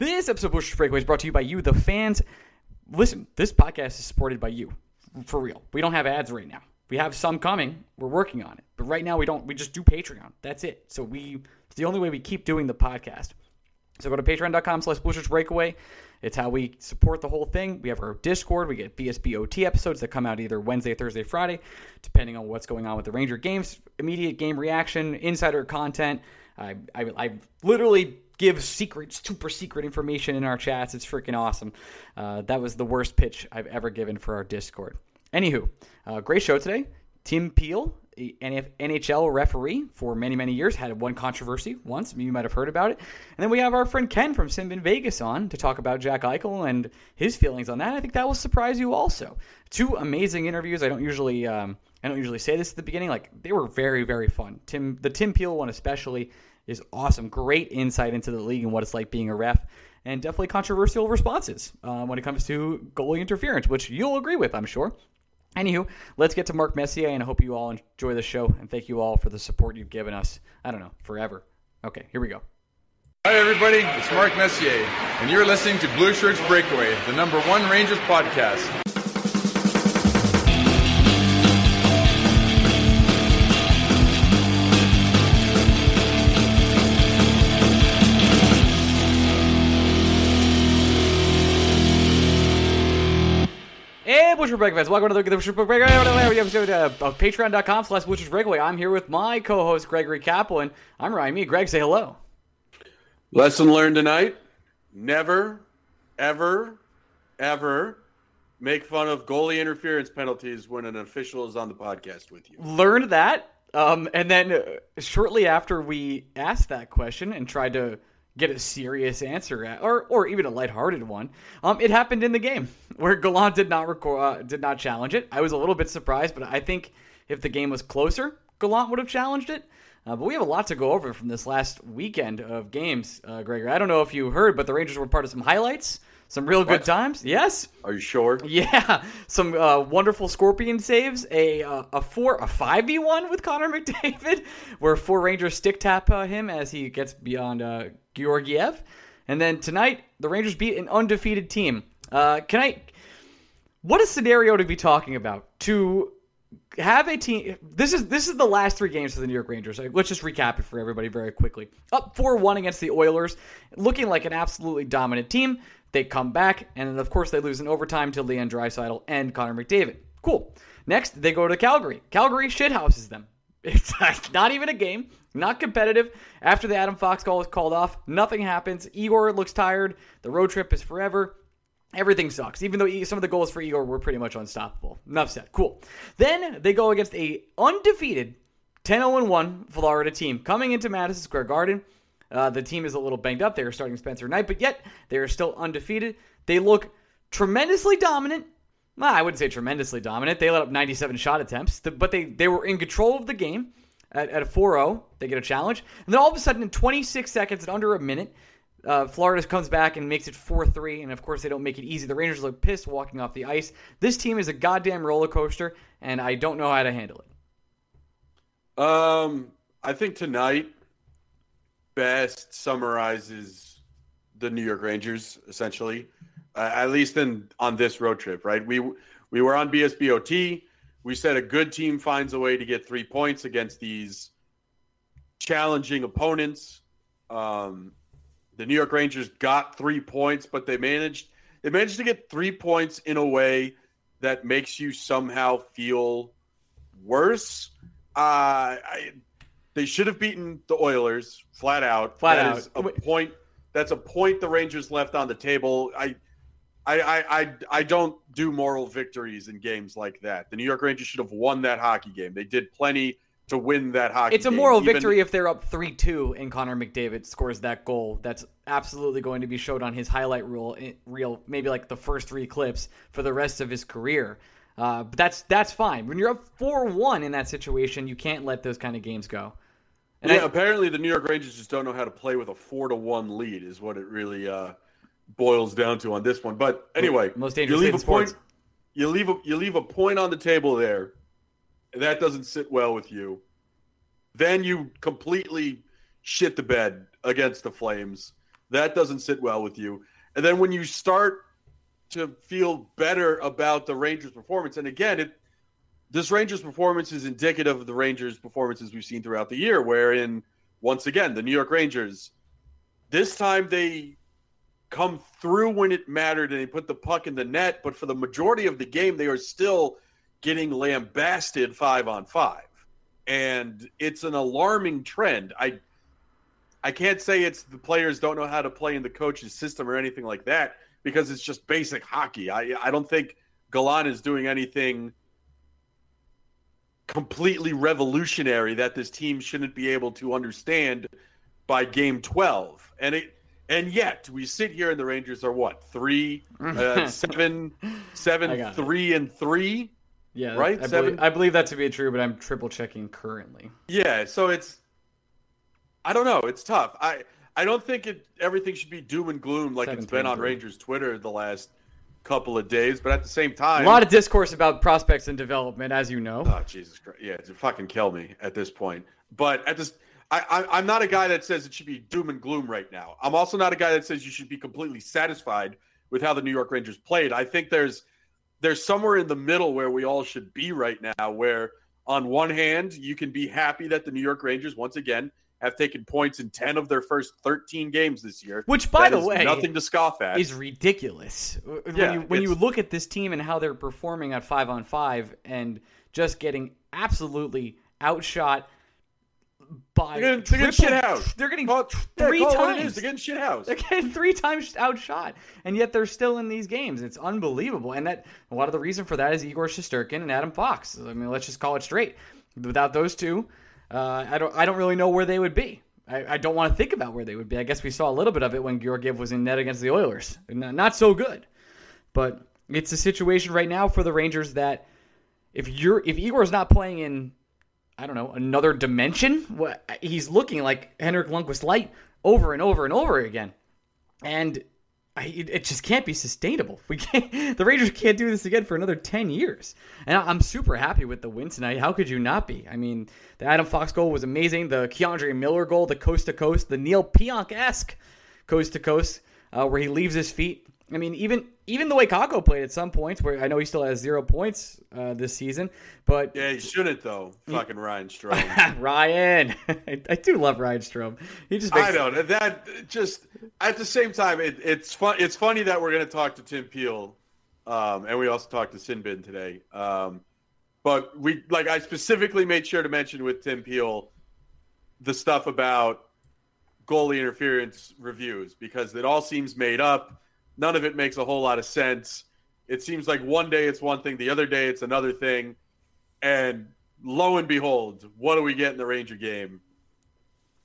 This episode of Bush's Breakaway is brought to you by you, the fans. Listen, this podcast is supported by you. For real. We don't have ads right now. We have some coming. We're working on it. But right now we don't. We just do Patreon. That's it. So it's the only way we keep doing the podcast. So go to patreon.com/BlueShirtsBreakaway. It's how we support the whole thing. We have our Discord. We get BSBOT episodes that come out either Wednesday, Thursday, Friday, depending on what's going on with the Ranger games. Immediate game reaction, insider content. I literally give secret, super secret information in our chats. It's freaking awesome. That was the worst pitch I've ever given for our Discord. Anywho, great show today. Tim Peel, NHL referee for many, many years, had one controversy once. You might have heard about it. And then we have our friend Ken from Simb in Vegas on to talk about Jack Eichel and his feelings on that. I think that will surprise you also. Two amazing interviews. I don't usually say this at the beginning. Like, they were very, very fun. The Tim Peel one especially is awesome. Great insight into the league and what it's like being a ref. And definitely controversial responses when it comes to goalie interference, which you'll agree with, I'm sure. Anywho, let's get to Mark Messier, and I hope you all enjoy the show, and thank you all for the support you've given us, I don't know, forever. Okay, here we go. Hi, everybody. It's Mark Messier, and you're listening to Blue Shirts Breakaway, the #1 Rangers podcast. Bushers Breakaway. Welcome to the Bushers Breakaway. Patreon.com/Bushers Breakaway. I'm here with my co-host Gregory Kaplan. I'm Ryan Mead. Greg, say hello. Lesson learned tonight: never, ever, ever make fun of goalie interference penalties when an official is on the podcast with you. Learned that, and then shortly after we asked that question and tried to get a serious answer at, or even a lighthearted one. It happened in the game where Gallant did not challenge it. I was a little bit surprised, but I think if the game was closer, Gallant would have challenged it. But we have a lot to go over from this last weekend of games, Gregor. I don't know if you heard, but the Rangers were part of some highlights, some real good times. Yes. Are you sure? Yeah. Some wonderful Scorpion saves, a 5v1 with Connor McDavid, where four Rangers stick tap him as he gets beyond Georgiev. And then tonight, the Rangers beat an undefeated team. What a scenario to be talking about. To have a team... This is the last three games for the New York Rangers. Let's just recap it for everybody very quickly. Up 4-1 against the Oilers, looking like an absolutely dominant team. They come back, and then, of course, they lose in overtime to Leon Draisaitl and Connor McDavid. Cool. Next, they go to Calgary. Calgary shithouses them. It's not even a game. Not competitive. After the Adam Fox call is called off, nothing happens. Igor looks tired. The road trip is forever. Everything sucks, even though some of the goals for Igor were pretty much unstoppable. Enough said. Cool. Then they go against a undefeated 10-0-1 Florida team coming into Madison Square Garden. The team is a little banged up. They are starting Spencer Knight, but yet they are still undefeated. They look tremendously dominant. Well, I wouldn't say tremendously dominant. They let up 97 shot attempts, but they were in control of the game. At a 4-0, they get a challenge. And then all of a sudden, in 26 seconds and under a minute, Florida comes back and makes it 4-3. And, of course, they don't make it easy. The Rangers look pissed walking off the ice. This team is a goddamn roller coaster, and I don't know how to handle it. I think tonight best summarizes the New York Rangers, essentially, at least on this road trip, right? We were on BSBOT. We said a good team finds a way to get 3 points against these challenging opponents. The New York Rangers got 3 points, but they managed to get 3 points in a way that makes you somehow feel worse. They should have beaten the Oilers flat out. That's a point the Rangers left on the table. I don't do moral victories in games like that. The New York Rangers should have won that hockey game. They did plenty to win that hockey game. It's a moral victory if they're up 3-2 and Connor McDavid scores that goal. That's absolutely going to be showed on his highlight reel, maybe like the first three clips for the rest of his career. But that's fine. When you're up 4-1 in that situation, you can't let those kind of games go. And apparently the New York Rangers just don't know how to play with a 4-1 lead is what it really boils down to on this one. But anyway, most dangerous thing in sports. You leave a point on the table there. That doesn't sit well with you. Then you completely shit the bed against the Flames. That doesn't sit well with you. And then when you start to feel better about the Rangers' performance, and again, this Rangers' performance is indicative of the Rangers' performances we've seen throughout the year, wherein, once again, the New York Rangers, this time they come through when it mattered and they put the puck in the net, but for the majority of the game, they are still getting lambasted 5-on-5. And it's an alarming trend. I can't say it's the players don't know how to play in the coach's system or anything like that, because it's just basic hockey. I don't think Gallant is doing anything completely revolutionary that this team shouldn't be able to understand by game 12. And yet we sit here and the Rangers are what? 3-7, 3-3. Yeah. Right. I believe that to be true, but I'm triple checking currently. Yeah. So I don't know. It's tough. I don't think everything should be doom and gloom like it's been on Rangers Twitter the last couple of days, but at the same time, a lot of discourse about prospects and development, as you know. Oh, Jesus Christ. Yeah, it's fucking kill me at this point. But at this, I'm not a guy that says it should be doom and gloom right now. I'm also not a guy that says you should be completely satisfied with how the New York Rangers played. I think there's somewhere in the middle where we all should be right now, where on one hand, you can be happy that the New York Rangers, once again, have taken points in 10 of their first 13 games this year. Which, by the way, nothing to scoff at. Is ridiculous. When you look at this team and how they're performing at 5-on-5 and just getting absolutely outshot by... They're getting shit housed. They're getting three times. They're getting shit housed. They're getting 3 times outshot, and yet they're still in these games. It's unbelievable. And that a lot of the reason for that is Igor Shesterkin and Adam Fox. I mean, let's just call it straight. Without those two... I don't really know where they would be. I don't want to think about where they would be. I guess we saw a little bit of it when Georgiev was in net against the Oilers. Not so good. But it's a situation right now for the Rangers that if Igor's not playing in, I don't know, another dimension, he's looking like Henrik Lundqvist light over and over and over again. And it just can't be sustainable. The Rangers can't do this again for another 10 years. And I'm super happy with the win tonight. How could you not be? I mean, the Adam Fox goal was amazing. The K'André Miller goal, the coast-to-coast, the Neil Pionk-esque coast-to-coast where he leaves his feet. I mean, even the way Kakko played at some points, where I know he still has 0 points this season, but... Yeah, he shouldn't, though. Fucking Ryan Strome. Ryan! I do love Ryan Strome. He just makes... I don't. That just... At the same time, it's fun. It's funny that we're going to talk to Tim Peel, and we also talked to Sinbin today. But we, like, I specifically made sure to mention with Tim Peel the stuff about goalie interference reviews, because it all seems made up. None of it makes a whole lot of sense. It seems like one day it's one thing, the other day it's another thing. And lo and behold, what do we get in the Ranger game?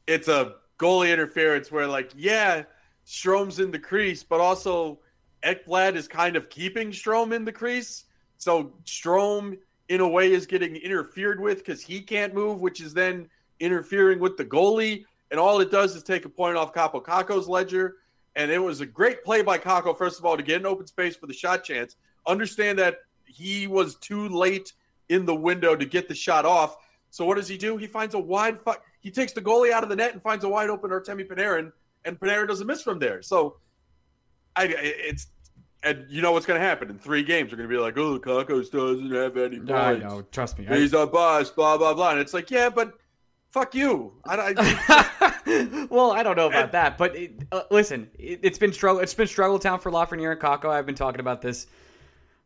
It's a goalie interference where, like, yeah, Strome's in the crease, but also Ekblad is kind of keeping Strome in the crease. So Strome, in a way, is getting interfered with because he can't move, which is then interfering with the goalie. And all it does is take a point off Kaapo Kakko's ledger. And it was a great play by Kakko, first of all, to get an open space for the shot chance. Understand that he was too late in the window to get the shot off. So what does he do? He finds a wide – he takes the goalie out of the net and finds a wide-open Artemi Panarin, and Panarin doesn't miss from there. So it's – and you know what's going to happen. In 3 games, we're going to be like, oh, Kakko doesn't have any points. I know. Trust me. He's a boss, blah, blah, blah. And it's like, yeah, but – fuck you. Well, I don't know about that, but listen, it's been struggle. It's been struggle town for Lafreniere and Kakko. I've been talking about this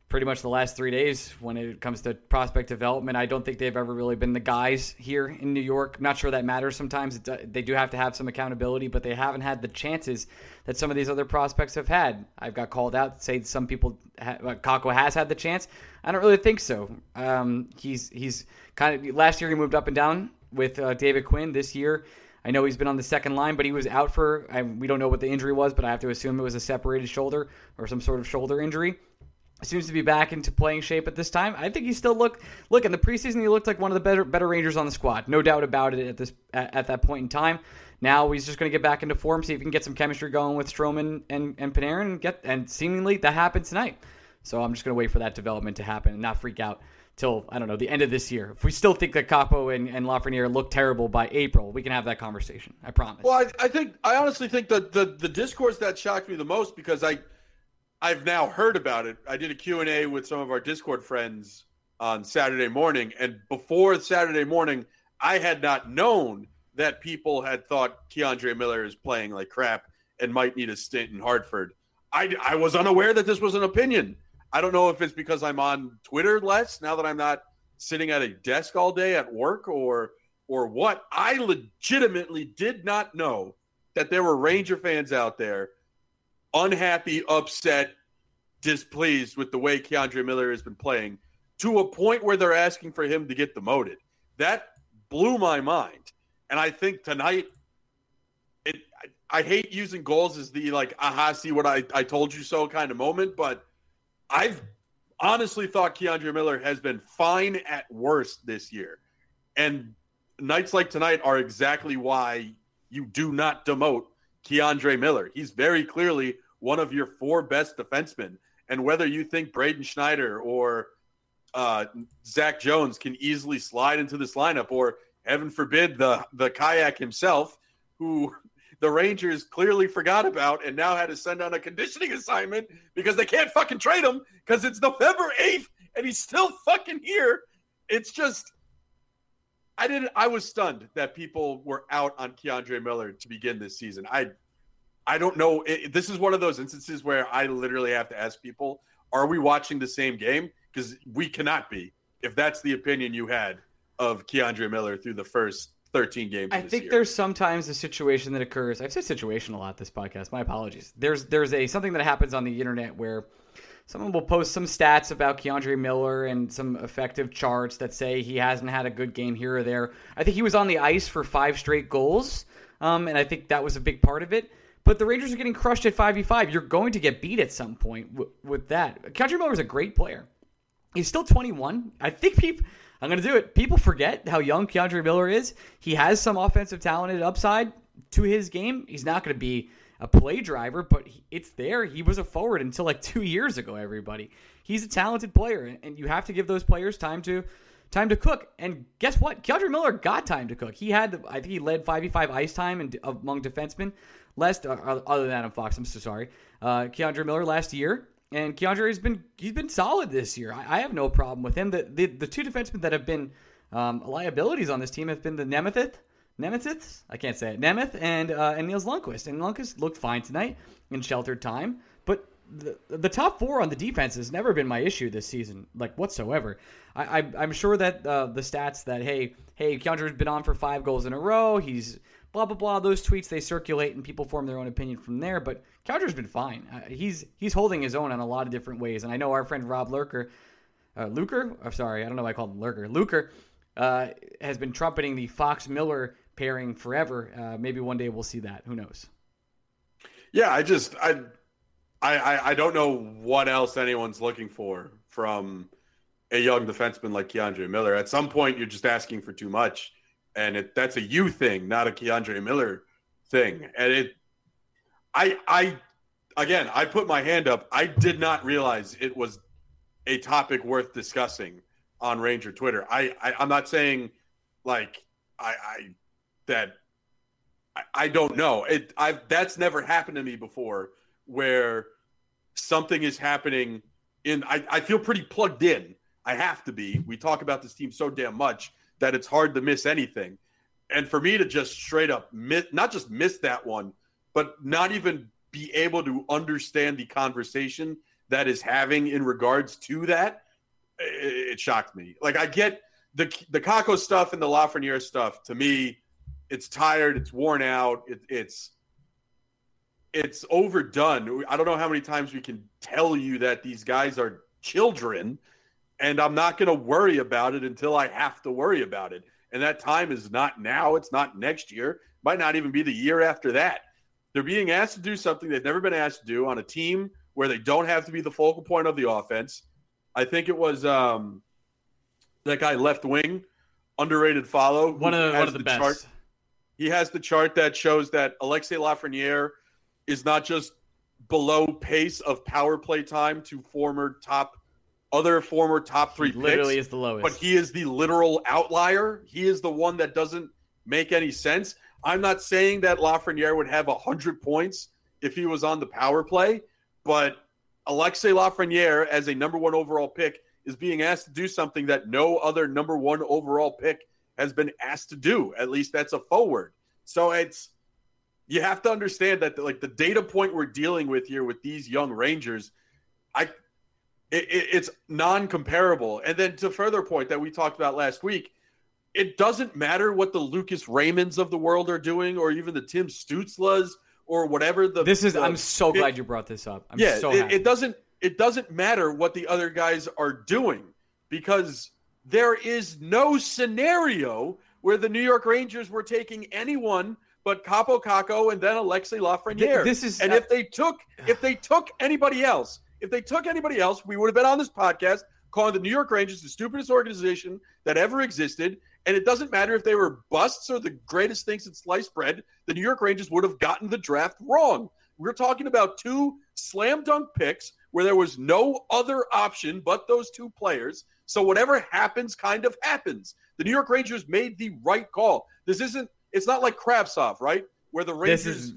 pretty much the last 3 days when it comes to prospect development. I don't think they've ever really been the guys here in New York. I'm not sure that matters sometimes. They do have to have some accountability, but they haven't had the chances that some of these other prospects have had. I've got called out, say some people, Kakko has had the chance. I don't really think so. He's kind of, last year he moved up and down with David Quinn. This year, I know he's been on the second line, but he was out for, we don't know what the injury was, but I have to assume it was a separated shoulder or some sort of shoulder injury. Seems to be back into playing shape at this time. I think he still look in the preseason, he looked like one of the better Rangers on the squad. No doubt about it at that point in time. Now he's just going to get back into form, see if he can get some chemistry going with Stroman and Panarin, and seemingly that happened tonight. So I'm just going to wait for that development to happen and not freak out till, I don't know, the end of this year. If we still think that Kaapo and Lafreniere look terrible by April, we can have that conversation. I promise. Well, I honestly think that the discourse that shocked me the most, because I've now heard about it. I did a Q&A with some of our Discord friends on Saturday morning, and before Saturday morning, I had not known that people had thought K'André Miller is playing like crap and might need a stint in Hartford. I was unaware that this was an opinion. I don't know if it's because I'm on Twitter less now that I'm not sitting at a desk all day at work or what. I legitimately did not know that there were Ranger fans out there unhappy, upset, displeased with the way K'André Miller has been playing to a point where they're asking for him to get demoted. That blew my mind. And I think tonight, I hate using goals as the see what I told you so kind of moment, but I've honestly thought K'André Miller has been fine at worst this year. And nights like tonight are exactly why you do not demote K'André Miller. He's very clearly one of your four best defensemen. And whether you think Braden Schneider or Zach Jones can easily slide into this lineup, or heaven forbid the kayak himself, who the Rangers clearly forgot about and now had to send on a conditioning assignment because they can't fucking trade him because it's November 8th and he's still fucking here. It's just, I was stunned that people were out on K'André Miller to begin this season. I don't know. This is one of those instances where I literally have to ask people, are we watching the same game? Because we cannot be, if that's the opinion you had of K'André Miller through the first 13 games. I think there's sometimes a situation that occurs. I've said situation a lot this podcast. My apologies. There's something that happens on the internet where someone will post some stats about K'André Miller and some effective charts that say he hasn't had a good game here or there. I think he was on the ice for 5 straight goals, and I think that was a big part of it. But the Rangers are getting crushed at 5v5. You're going to get beat at some point with that. K'André Miller is a great player. He's still 21. I think I'm going to do it. People forget how young K'André Miller is. He has some offensive talent and upside to his game. He's not going to be a play driver, but it's there. He was a forward until 2 years ago, everybody. He's a talented player, and you have to give those players time to cook. And guess what? K'André Miller got time to cook. He had, I think he led 5v5 ice time among defensemen, other than Adam Fox. I'm so sorry. K'André Miller last year. And Keandre he's been solid this year. I have no problem with him. The two defensemen that have been liabilities on this team have been the Nemeth and Nils Lundkvist. And Lundkvist looked fine tonight in sheltered time. But the top four on the defense has never been my issue this season, whatsoever. I'm sure that the stats that hey Keandre's been on for 5 goals in a row. He's blah, blah, blah. Those tweets, they circulate, and people form their own opinion from there. But K'André's been fine. He's holding his own in a lot of different ways. And I know our friend Rob Luker? I'm sorry, I don't know why I called him Lurker. Luker has been trumpeting the Fox-Miller pairing forever. Maybe one day we'll see that. Who knows? Yeah, I don't know what else anyone's looking for from a young defenseman like K'André Miller. At some point, you're just asking for too much. And that's a you thing, not a K'André Miller thing. And I put my hand up. I did not realize it was a topic worth discussing on Ranger Twitter. I'm not saying I don't know. That's never happened to me before, where something is happening I feel pretty plugged in. I have to be. We talk about this team so damn much that it's hard to miss anything. And for me to just straight up miss, not just miss that one, but not even be able to understand the conversation that is having in regards to that, it shocked me. I get the Kakko stuff and the Lafreniere stuff. To me, it's tired, it's worn out, it's overdone. I don't know how many times we can tell you that these guys are children, and I'm not going to worry about it until I have to worry about it. And that time is not now. It's not next year. It might not even be the year after that. They're being asked to do something they've never been asked to do on a team where they don't have to be the focal point of the offense. I think it was that guy left wing, underrated follow. One of the best. Chart. He has the chart that shows that Alexei Lafreniere is not just below pace of power play time to former top other former top three picks. Literally is the lowest. But he is the literal outlier. He is the one that doesn't make any sense. I'm not saying that Lafreniere would have 100 points if he was on the power play, but Alexei Lafreniere as a number one overall pick is being asked to do something that no other number one overall pick has been asked to do. At least that's a forward. So it's, you have to understand that like the data point we're dealing with here with these young Rangers, it's non-comparable. And then to further point that we talked about last week, it doesn't matter what the Lucas Raymonds of the world are doing, or even the Tim Stutzlas, or whatever. I'm so glad you brought this up. I'm so happy. It doesn't matter what the other guys are doing, because there is no scenario where the New York Rangers were taking anyone but Kaapo Kakko and then Alexei Lafreniere. If they took anybody else, we would have been on this podcast calling the New York Rangers the stupidest organization that ever existed. And it doesn't matter if they were busts or the greatest things in sliced bread, the New York Rangers would have gotten the draft wrong. We're talking about two slam dunk picks where there was no other option but those two players. So whatever happens kind of happens. The New York Rangers made the right call. It's not like Kravtsov, right? Where the Rangers,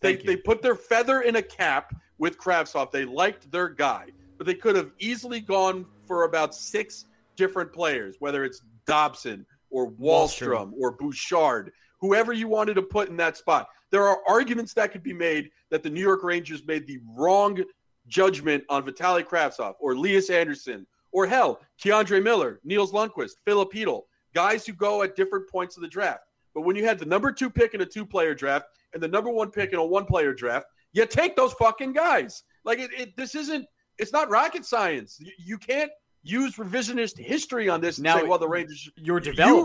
they put their feather in a cap with Kravtsov. They liked their guy, but they could have easily gone for about six different players, whether it's Dobson or Wallström or Bouchard, whoever you wanted to put in that spot. There are arguments that could be made that the New York Rangers made the wrong judgment on Vitaly Kravtsov or Elias Andersson or, hell, K'André Miller, Nils Lundkvist, Filip Chytil, guys who go at different points of the draft. But when you had the number two pick in a two-player draft and the number one pick in a one-player draft, you take those fucking guys. Like, it's not rocket science. You can't use revisionist history on this and say, well, the Rangers... You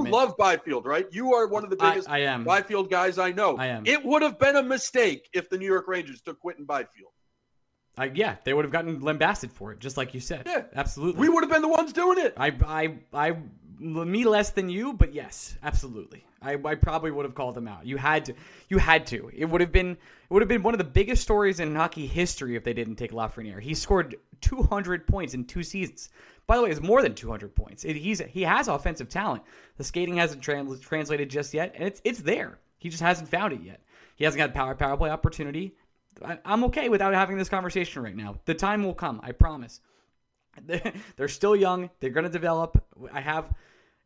love Byfield, right? You are one of the biggest Byfield guys I know. I am. It would have been a mistake if the New York Rangers took Quentin Byfield. Yeah, they would have gotten lambasted for it, just like you said. Yeah. Absolutely. We would have been the ones doing it. Me less than you, but yes, absolutely. I probably would have called them out. You had to. It would have been one of the biggest stories in hockey history if they didn't take Lafreniere. He scored 200 points in two seasons. By the way, it's more than 200 points. He has offensive talent. The skating hasn't translated just yet, and it's there. He just hasn't found it yet. He hasn't got power play opportunity. I'm okay without having this conversation right now. The time will come, I promise. They're still young. They're going to develop.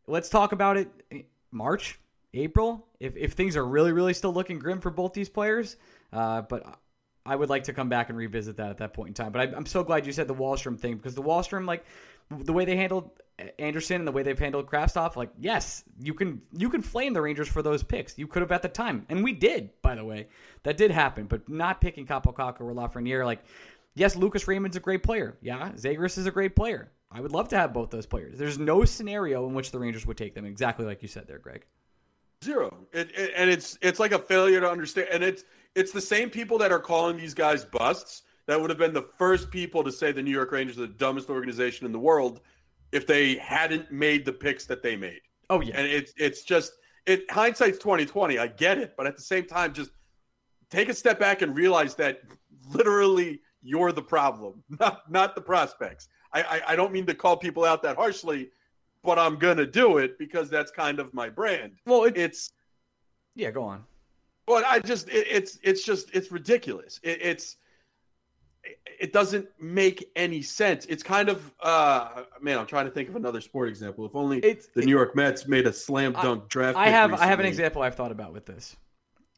Let's talk about it. March, April, if things are really, really still looking grim for both these players. But I would like to come back and revisit that at that point in time. But I'm so glad you said the Wallström thing, because the Wallström, like the way they handled Andersson and the way they've handled Kravtsov, like, yes, you can flame the Rangers for those picks. You could have at the time. And we did, by the way, that did happen, but not picking Kaapo Kakko or Lafreniere, like, yes, Lucas Raymond's a great player. Yeah, Zegras is a great player. I would love to have both those players. There's no scenario in which the Rangers would take them, exactly like you said there, Greg. Zero. And it's like a failure to understand. And it's the same people that are calling these guys busts that would have been the first people to say the New York Rangers are the dumbest organization in the world if they hadn't made the picks that they made. Oh, yeah. And it's just hindsight's 2020. I get it. But at the same time, just take a step back and realize that literally – you're the problem, not the prospects. I don't mean to call people out that harshly, but I'm going to do it because that's kind of my brand. Well, it's go on. But it's ridiculous. It doesn't make any sense. It's kind of, I'm trying to think of another sport example. If only the New York Mets made a slam dunk draft. I have an example I've thought about with this.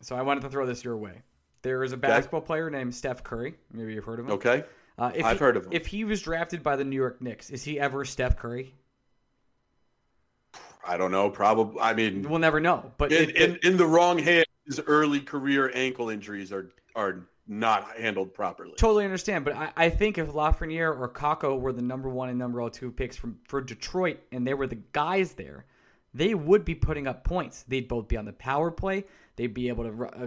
So I wanted to throw this your way. There is a basketball player named Steph Curry. Maybe you've heard of him. Okay. I've heard of him. If he was drafted by the New York Knicks, is he ever Steph Curry? I don't know. Probably. I mean, we'll never know. But in the wrong hands, his early career ankle injuries are not handled properly. Totally understand. But I think if Lafreniere or Kakko were the number one and number two picks for Detroit, and they were the guys there, they would be putting up points. They'd both be on the power play. They'd be able to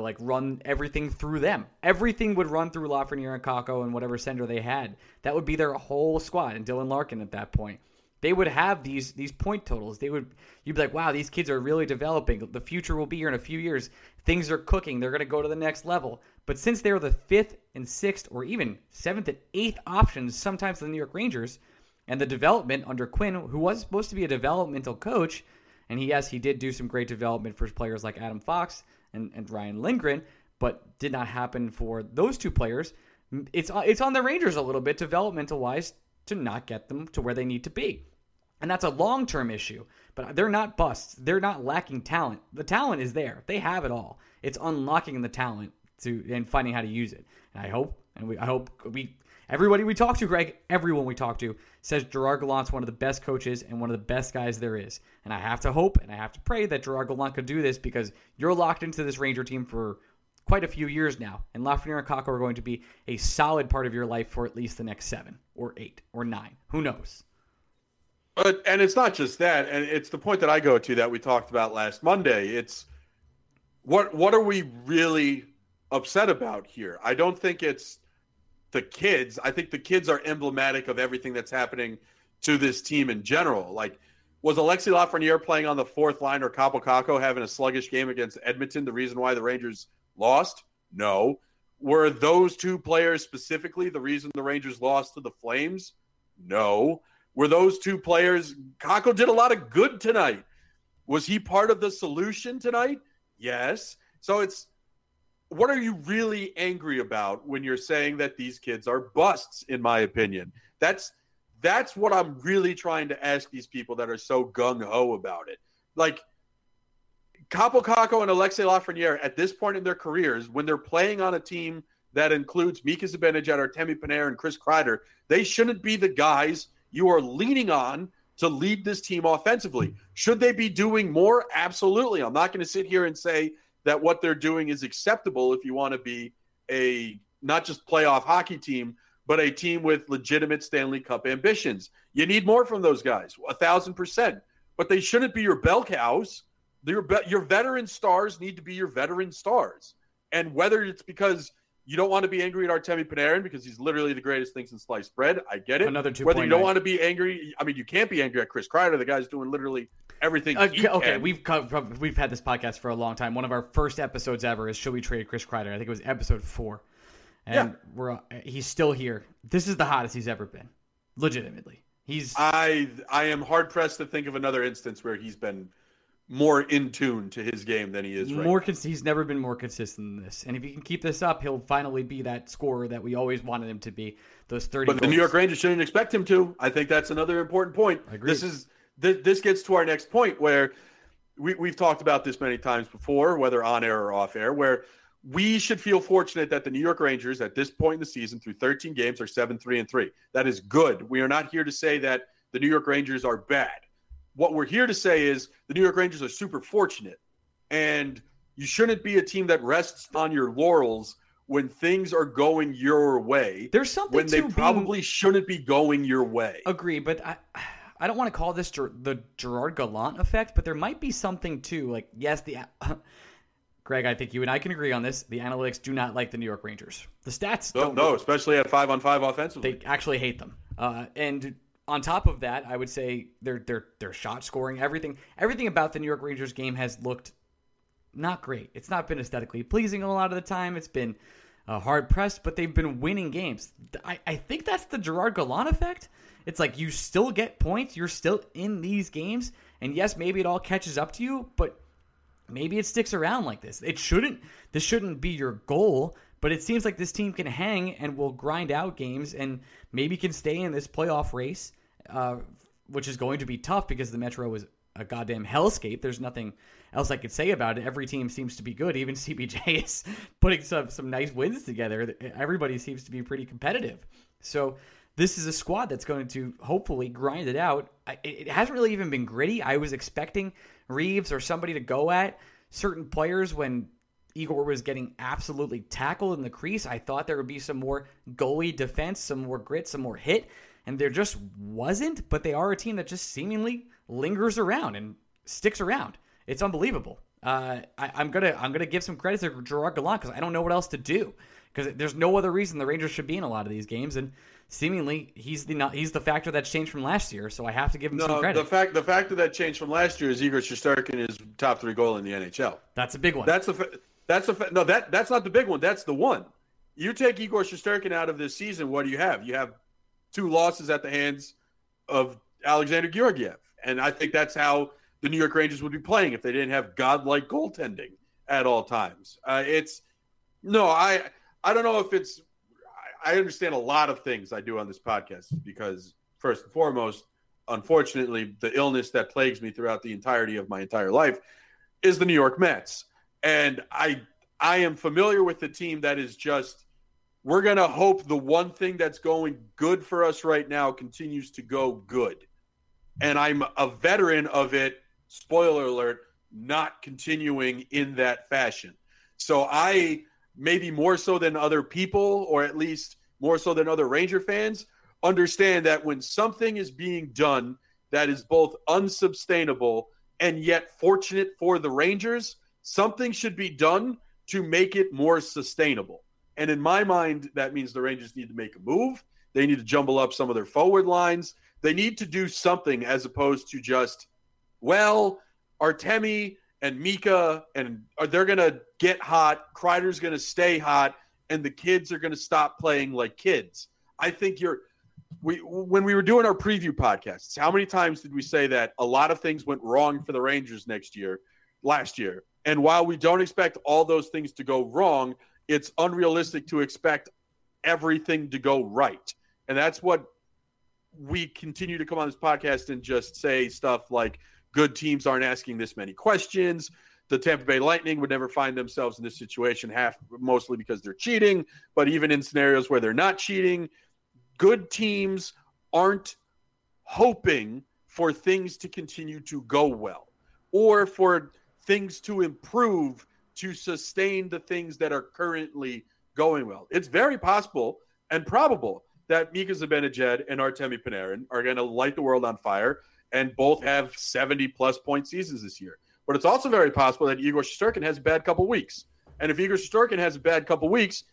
like run everything through them. Everything would run through Lafreniere and Kakko and whatever center they had. That would be their whole squad and Dylan Larkin at that point. they would have these point totals. You'd be like, wow, these kids are really developing. The future will be here in a few years. Things are cooking. They're going to go to the next level. But since they were the 5th and 6th or even 7th and 8th options, sometimes the New York Rangers, and the development under Quinn, who was supposed to be a developmental coach, and he did do some great development for players like Adam Fox and Ryan Lindgren, but did not happen for those two players. It's on the Rangers a little bit, developmental-wise, to not get them to where they need to be. And that's a long-term issue. But they're not busts. They're not lacking talent. The talent is there. They have it all. It's unlocking the talent and finding how to use it. And everybody we talk to, Greg, everyone we talk to says Gerard Gallant's one of the best coaches and one of the best guys there is. And I have to hope and I have to pray that Gerard Gallant could do this, because you're locked into this Ranger team for quite a few years now. And Lafreniere and Kakko are going to be a solid part of your life for at least the next 7 or 8 or 9. Who knows? But, and it's not just that, and it's the point that I go to that we talked about last Monday. It's what are we really upset about here? I don't think it's the kids. I think the kids are emblematic of everything that's happening to this team in general. Like, was Alexei Lafreniere playing on the fourth line or Kaapo Kakko having a sluggish game against Edmonton the reason why the Rangers lost? No. Were those two players specifically the reason the Rangers lost to the Flames? No. Were those two players? Kakko did a lot of good tonight. Was he part of the solution tonight? Yes. So it's, what are you really angry about when you're saying that these kids are busts, in my opinion? That's what I'm really trying to ask these people that are so gung-ho about it. Like, Kaapo Kakko and Alexei Lafreniere, at this point in their careers, when they're playing on a team that includes Mika Zibanejad, Artemi Panarin, and Chris Kreider, they shouldn't be the guys you are leaning on to lead this team offensively. Should they be doing more? Absolutely. I'm not going to sit here and say that what they're doing is acceptable if you want to be a not just playoff hockey team, but a team with legitimate Stanley Cup ambitions. You need more from those guys, 1,000%. But they shouldn't be your bell cows. Your veteran stars need to be your veteran stars. And whether it's because you don't want to be angry at Artemi Panarin because he's literally the greatest thing since sliced bread, I get it. Another two. Whether you don't want to be angry, I mean, you can't be angry at Chris Kreider. The guy's doing literally everything. We've had this podcast for a long time. One of our first episodes ever is "Should We Trade Chris Kreider?" I think it was episode 4, and he's still here. This is the hottest he's ever been. Legitimately, I am hard pressed to think of another instance where he's been more in tune to his game than he is right now. He's never been more consistent than this. And if he can keep this up, he'll finally be that scorer that we always wanted him to be. Those 30 But the goals. New York Rangers shouldn't expect him to. I think that's another important point. I agree. This gets to our next point where we've talked about this many times before, whether on air or off air, where we should feel fortunate that the New York Rangers at this point in the season through 13 games are 7-3-3. That is good. We are not here to say that the New York Rangers are bad. What we're here to say is the New York Rangers are super fortunate, and you shouldn't be a team that rests on your laurels when things are going your way. There's something when they probably shouldn't be going your way. Agree, but I don't want to call this the Gerard Gallant effect, but there might be something too. Like, yes, Greg, I think you and I can agree on this. The analytics do not like the New York Rangers. The stats don't. No, especially at 5-on-5 offensively. They actually hate them, and on top of that, I would say their shot scoring, everything about the New York Rangers game has looked not great. It's not been aesthetically pleasing a lot of the time. It's been hard pressed, but they've been winning games. I think that's the Gerard Gallant effect. It's like you still get points. You're still in these games. And yes, maybe it all catches up to you, but maybe it sticks around like this. This shouldn't be your goal. But it seems like this team can hang and will grind out games and maybe can stay in this playoff race. Which is going to be tough because the Metro is a goddamn hellscape. There's nothing else I could say about it. Every team seems to be good. Even CBJ is putting some nice wins together. Everybody seems to be pretty competitive. So this is a squad that's going to hopefully grind it out. It hasn't really even been gritty. I was expecting Reeves or somebody to go at certain players when Igor was getting absolutely tackled in the crease. I thought there would be some more goalie defense, some more grit, some more hit. And there just wasn't, but they are a team that just seemingly lingers around and sticks around. It's unbelievable. I'm gonna give some credit to Gerard Gallant because I don't know what else to do. because there's no other reason the Rangers should be in a lot of these games, and seemingly he's the factor that's changed from last year, so I have to give him some credit. The factor that changed from last year is Igor Shesterkin is top three goal in the NHL. That's a big one. That's not the big one. That's the one. You take Igor Shesterkin out of this season, what do you have? You have two losses at the hands of Alexander Georgiev, and I think that's how the New York Rangers would be playing if they didn't have godlike goaltending at all times. I don't know if it's – I understand a lot of things I do on this podcast because, first and foremost, unfortunately, the illness that plagues me throughout the entirety of my entire life is the New York Mets. And I am familiar with the team that is just – we're going to hope the one thing that's going good for us right now continues to go good. And I'm a veteran of it, spoiler alert, not continuing in that fashion. So I, maybe more so than other people, or at least more so than other Ranger fans, understand that when something is being done that is both unsustainable and yet fortunate for the Rangers, something should be done to make it more sustainable. And in my mind, that means the Rangers need to make a move. They need to jumble up some of their forward lines. They need to do something as opposed to just, well, Artemi and Mika, and they're going to get hot, Kreider's going to stay hot, and the kids are going to stop playing like kids. I think when we were doing our preview podcasts, how many times did we say that a lot of things went wrong for the Rangers last year? And while we don't expect all those things to go wrong, it's unrealistic to expect everything to go right. And that's what we continue to come on this podcast and just say stuff like good teams aren't asking this many questions. The Tampa Bay Lightning would never find themselves in this situation, mostly because they're cheating, but even in scenarios where they're not cheating, good teams aren't hoping for things to continue to go well or for things to improve to sustain the things that are currently going well. It's very possible and probable that Mika Zibanejad and Artemi Panarin are going to light the world on fire and both have 70-plus point seasons this year. But it's also very possible that Igor Shesterkin has a bad couple weeks. And if Igor Shesterkin has a bad couple weeks,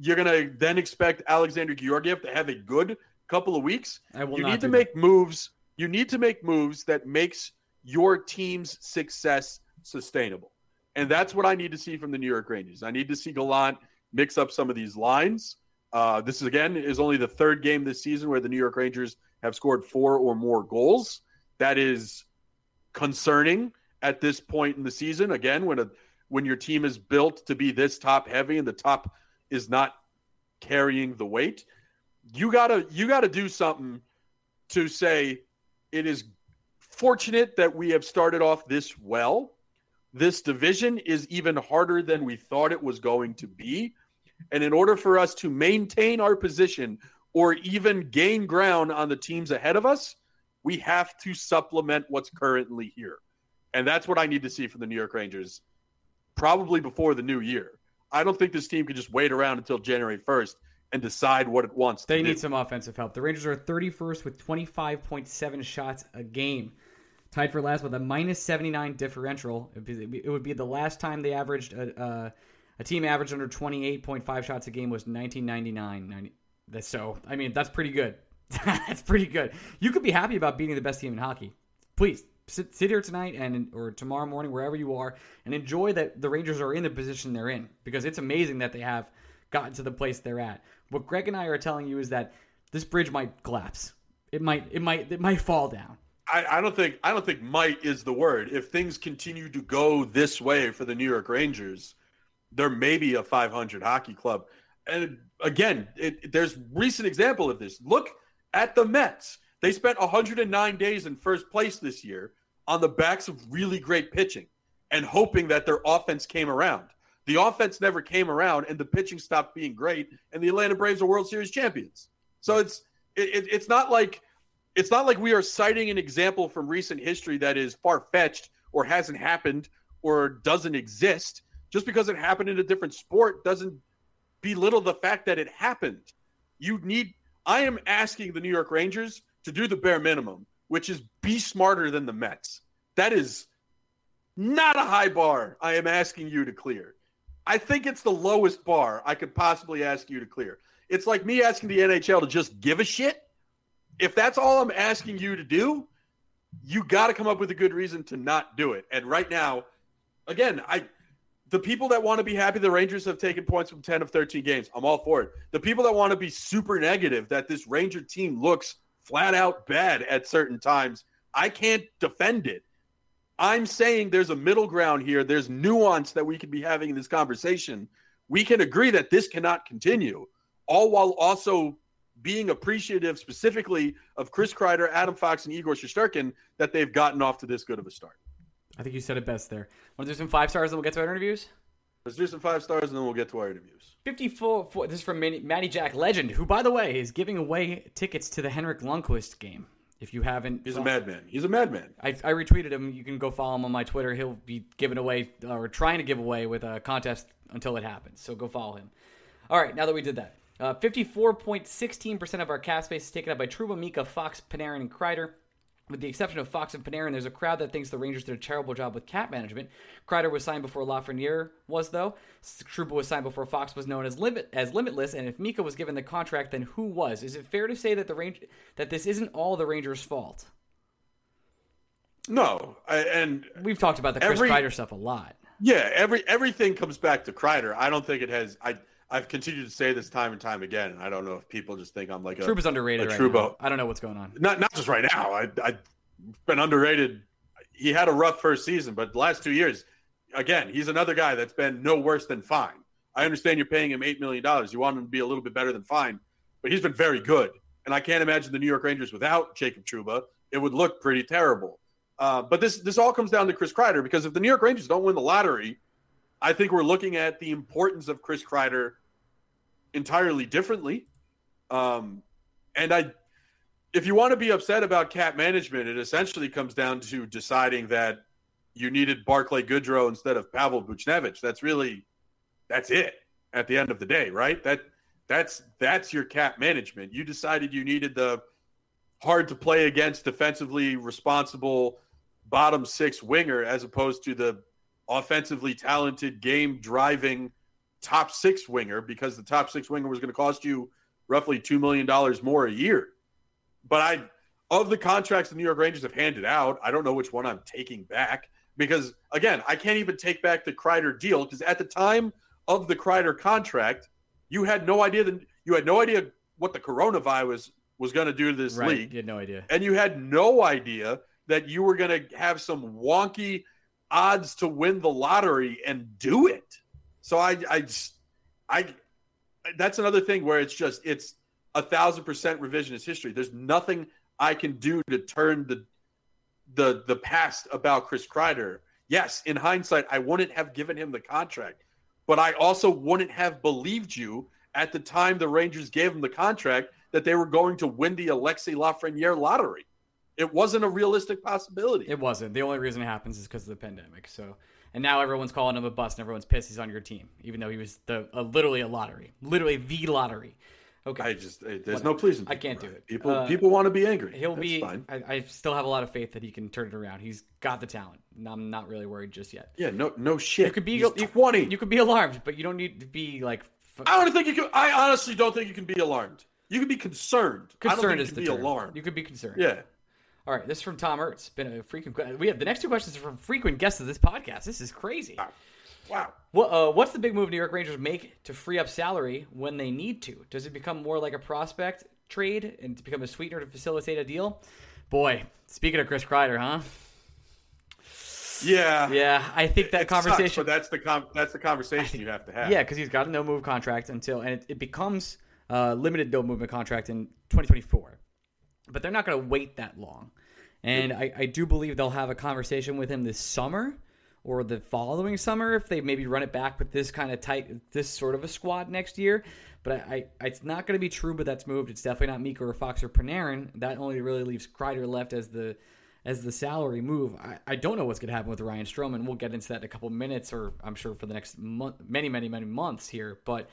you're going to then expect Alexander Georgiev to have a good couple of weeks. You need to make moves that makes your team's success sustainable. And that's what I need to see from the New York Rangers. I need to see Gallant mix up some of these lines. This is only the third game this season where the New York Rangers have scored four or more goals. That is concerning at this point in the season. Again, when your team is built to be this top heavy and the top is not carrying the weight, you gotta do something to say it is fortunate that we have started off this well. This division is even harder than we thought it was going to be. And in order for us to maintain our position or even gain ground on the teams ahead of us, we have to supplement what's currently here. And that's what I need to see from the New York Rangers probably before the new year. I don't think this team can just wait around until January 1st and decide what it wants to do. They need some offensive help. The Rangers are 31st with 25.7 shots a game. Tied for last with a minus 79 differential. It would be the last time they averaged a team average under 28.5 shots a game was 1999. So, I mean, that's pretty good. That's pretty good. You could be happy about beating the best team in hockey. Please, sit here tonight or tomorrow morning, wherever you are, and enjoy that the Rangers are in the position they're in, because it's amazing that they have gotten to the place they're at. What Greg and I are telling you is that this bridge might collapse. It might fall down. I don't think might is the word. If things continue to go this way for the New York Rangers, there may be a 500 hockey club. And again, there's recent example of this. Look at the Mets. They spent 109 days in first place this year on the backs of really great pitching and hoping that their offense came around. The offense never came around, and the pitching stopped being great, and the Atlanta Braves are World Series champions. So it's not like we are citing an example from recent history that is far-fetched or hasn't happened or doesn't exist. Just because it happened in a different sport doesn't belittle the fact that it happened. I am asking the New York Rangers to do the bare minimum, which is be smarter than the Mets. That is not a high bar I am asking you to clear. I think it's the lowest bar I could possibly ask you to clear. It's like me asking the NHL to just give a shit. If that's all I'm asking you to do, you got to come up with a good reason to not do it. And right now, again, the people that want to be happy the Rangers have taken points from 10 of 13 games, I'm all for it. The people that want to be super negative that this Ranger team looks flat out bad at certain times, I can't defend it. I'm saying there's a middle ground here. There's nuance that we could be having in this conversation. We can agree that this cannot continue, all while also being appreciative specifically of Chris Kreider, Adam Fox, and Igor Shesterkin that they've gotten off to this good of a start. I think you said it best there. Want to do some 5 stars, then we'll get to our interviews? Let's do some 5 stars, and then we'll get to our interviews. 54. This is from Matty Jack Legend, who, by the way, is giving away tickets to the Henrik Lundqvist game. If you haven't... He's a madman. He's a madman. I retweeted him. You can go follow him on my Twitter. He'll be giving away, or trying to give away with a contest until it happens. So go follow him. All right, now that we did that. 54.16% of our cap space is taken up by Trouba, Mika, Fox, Panarin, and Kreider. With the exception of Fox and Panarin, there's a crowd that thinks the Rangers did a terrible job with cap management. Kreider was signed before Lafreniere was, though. Trouba was signed before Fox was known as limitless, and if Mika was given the contract, then who was? Is it fair to say that that this isn't all the Rangers' fault? No, and we've talked about the Kreider stuff a lot. Yeah, everything comes back to Kreider. I don't think it has. I've continued to say this time and time again, and I don't know if people just think I'm like Trouba's underrated right now. I don't know what's going on. Not just right now. I've been underrated. He had a rough first season, but the last 2 years, again, he's another guy that's been no worse than fine. I understand you're paying him $8 million. You want him to be a little bit better than fine, but he's been very good. And I can't imagine the New York Rangers without Jacob Trouba. It would look pretty terrible. But this all comes down to Chris Kreider, because if the New York Rangers don't win the lottery, I think we're looking at the importance of Chris Kreider entirely differently. And if you want to be upset about cap management, it essentially comes down to deciding that you needed Barclay Goodrow instead of Pavel Buchnevich. That's it at the end of the day, right? That's your cap management. You decided you needed the hard to play against, defensively responsible bottom six winger as opposed to the offensively talented, game-driving top six winger, because the top six winger was going to cost you roughly $2 million more a year. But of the contracts the New York Rangers have handed out, I don't know which one I'm taking back, because, again, I can't even take back the Kreider deal, because at the time of the Kreider contract, you had no idea what the coronavirus was going to do to this league. You had no idea. And you had no idea that you were going to have some wonky – odds to win the lottery and do it. So I that's another thing where it's 1,000% revisionist history. There's nothing I can do to turn the past about Chris Kreider. Yes, in hindsight, I wouldn't have given him the contract, but I also wouldn't have believed you at the time the Rangers gave him the contract that they were going to win the Alexei Lafreniere lottery. It wasn't a realistic possibility. It wasn't. The only reason it happens is because of the pandemic. So, and now everyone's calling him a bust, and everyone's pissed he's on your team, even though he was literally a lottery, literally the lottery. Okay, there's no pleasing. I can't do it. People want to be angry. He'll be. Fine. I still have a lot of faith that he can turn it around. He's got the talent. And I'm not really worried just yet. Yeah, no shit. You could be 20. You could be alarmed, but you don't need to be like. I honestly don't think you can be alarmed. You can be concerned. Concerned is the term. Alarmed. You could be concerned. Yeah. All right, this is from Tom Ertz. Been a frequent. We have the next 2 questions are from frequent guests of this podcast. This is crazy. Wow. Well, what's the big move New York Rangers make to free up salary when they need to? Does it become more like a prospect trade and to become a sweetener to facilitate a deal? Boy, speaking of Chris Kreider, huh? Yeah. I think that conversation. Sucks, but that's the conversation you have to have. Yeah, because he's got a no move contract and it becomes a limited no movement contract in 2024. But they're not going to wait that long. And I do believe they'll have a conversation with him this summer or the following summer if they maybe run it back with this kind of tight, this sort of a squad next year. But it's not going to be Trouba that's moved. It's definitely not Mika or Fox or Panarin. That only really leaves Kreider left as the salary move. I don't know what's going to happen with Ryan Strome, and we'll get into that in a couple minutes, or I'm sure for the next month, many, many, many months here. But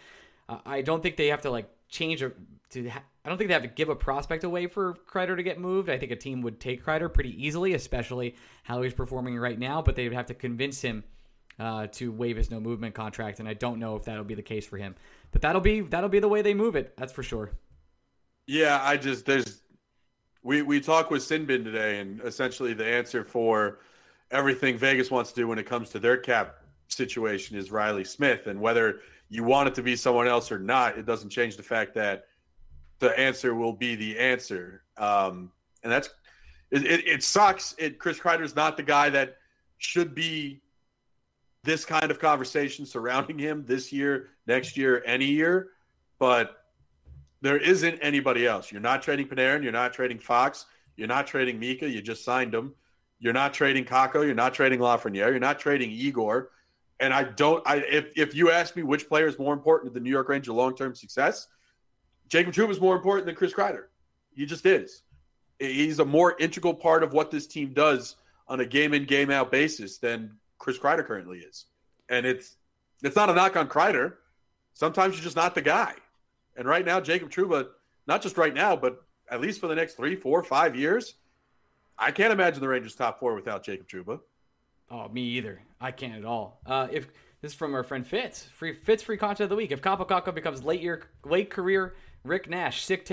I don't think they have to I don't think they have to give a prospect away for Kreider to get moved. I think a team would take Kreider pretty easily, especially how he's performing right now, but they would have to convince him to waive his no movement contract, and I don't know if that'll be the case for him. But that'll be the way they move it. That's for sure. Yeah, we talked with Sinbin today, and essentially the answer for everything Vegas wants to do when it comes to their cap situation is Reilly Smith, and whether you want it to be someone else or not, it doesn't change the fact that the answer will be the answer. And that's it sucks. Chris Kreider's not the guy that should be this kind of conversation surrounding him this year, next year, any year, but there isn't anybody else. You're not trading Panarin. You're not trading Fox. You're not trading Mika. You just signed him. You're not trading Kakko. You're not trading Lafreniere. You're not trading Igor. And if you ask me which player is more important to the New York Rangers long-term success, Jacob Trouba is more important than Chris Kreider. He just is. He's a more integral part of what this team does on a game-in, game-out basis than Chris Kreider currently is. And it's not a knock on Kreider. Sometimes you're just not the guy. And right now, Jacob Trouba, not just right now, but at least for the next 3, 4, 5 years, I can't imagine the Rangers top four without Jacob Trouba. Oh, me either. I can't at all. If this is from our friend Fitz, free content of the week. If Kaapo Kakko becomes late career Rick Nash, sick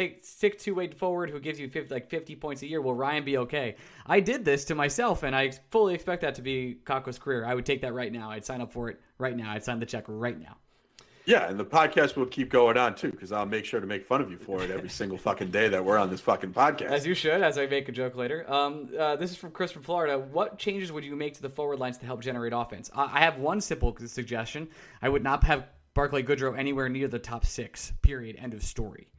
two-way forward who gives you 50 points a year, will Ryan be okay? I did this to myself, and I fully expect that to be Kakko's career. I would take that right now. I'd sign up for it right now. I'd sign the check right now. Yeah, and the podcast will keep going on, too, because I'll make sure to make fun of you for it every single fucking day that we're on this fucking podcast. As you should, as I make a joke later. This is from Chris from Florida. What changes would you make to the forward lines to help generate offense? I have one simple suggestion. I would not have Barclay Goodrow anywhere near the top six, period, end of story.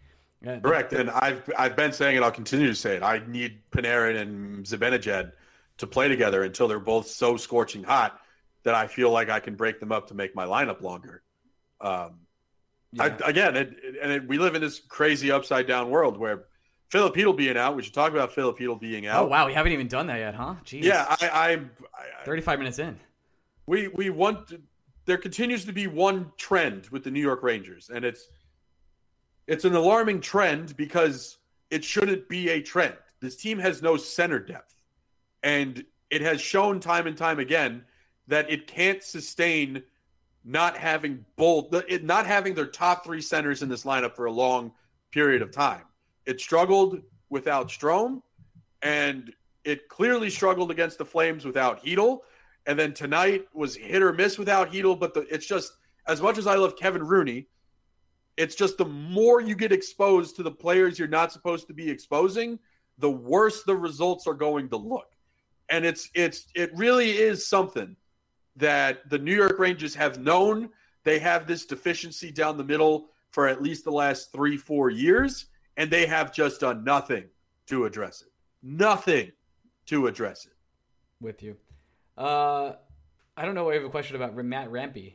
Correct, and I've been saying it, I'll continue to say it. I need Panarin and Zibanejad to play together until they're both so scorching hot that I feel like I can break them up to make my lineup longer. We live in this crazy upside down world where Filip Chytil being out. We should talk about Filip Chytil being out. Oh wow, we haven't even done that yet, huh? Jeez. Yeah, I'm 35 minutes in. There continues to be one trend with the New York Rangers, and it's an alarming trend because it shouldn't be a trend. This team has no center depth, and it has shown time and time again that it can't sustain not having their top three centers in this lineup for a long period of time. It struggled without Strome, and it clearly struggled against the Flames without Chytil. And then tonight was hit or miss without Chytil, but it's just, as much as I love Kevin Rooney, it's just the more you get exposed to the players you're not supposed to be exposing, the worse the results are going to look. And it really is something that the New York Rangers have known. They have this deficiency down the middle for at least the last 3-4 years, and they have just done nothing to address it. Nothing to address it. With you. I don't know if I have a question about Matt Rempe,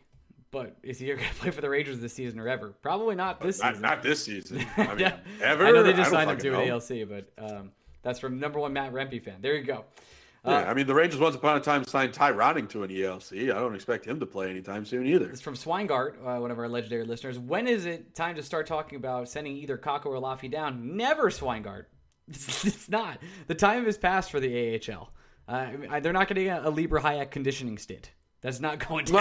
but is he going to play for the Rangers this season or ever? Probably not this season. Not this season. I mean, yeah. Ever? I know they just signed him to an ALC, but that's from number one Matt Rempe fan. There you go. Yeah, I mean, the Rangers once upon a time signed Ty Ronning to an ELC. I don't expect him to play anytime soon either. It's from Sweingart, one of our legendary listeners. When is it time to start talking about sending either Kakko or Laffy down? Never, Sweingart. It's not. The time has passed for the AHL. They're not getting a Libra Hayek conditioning stint. That's not going down.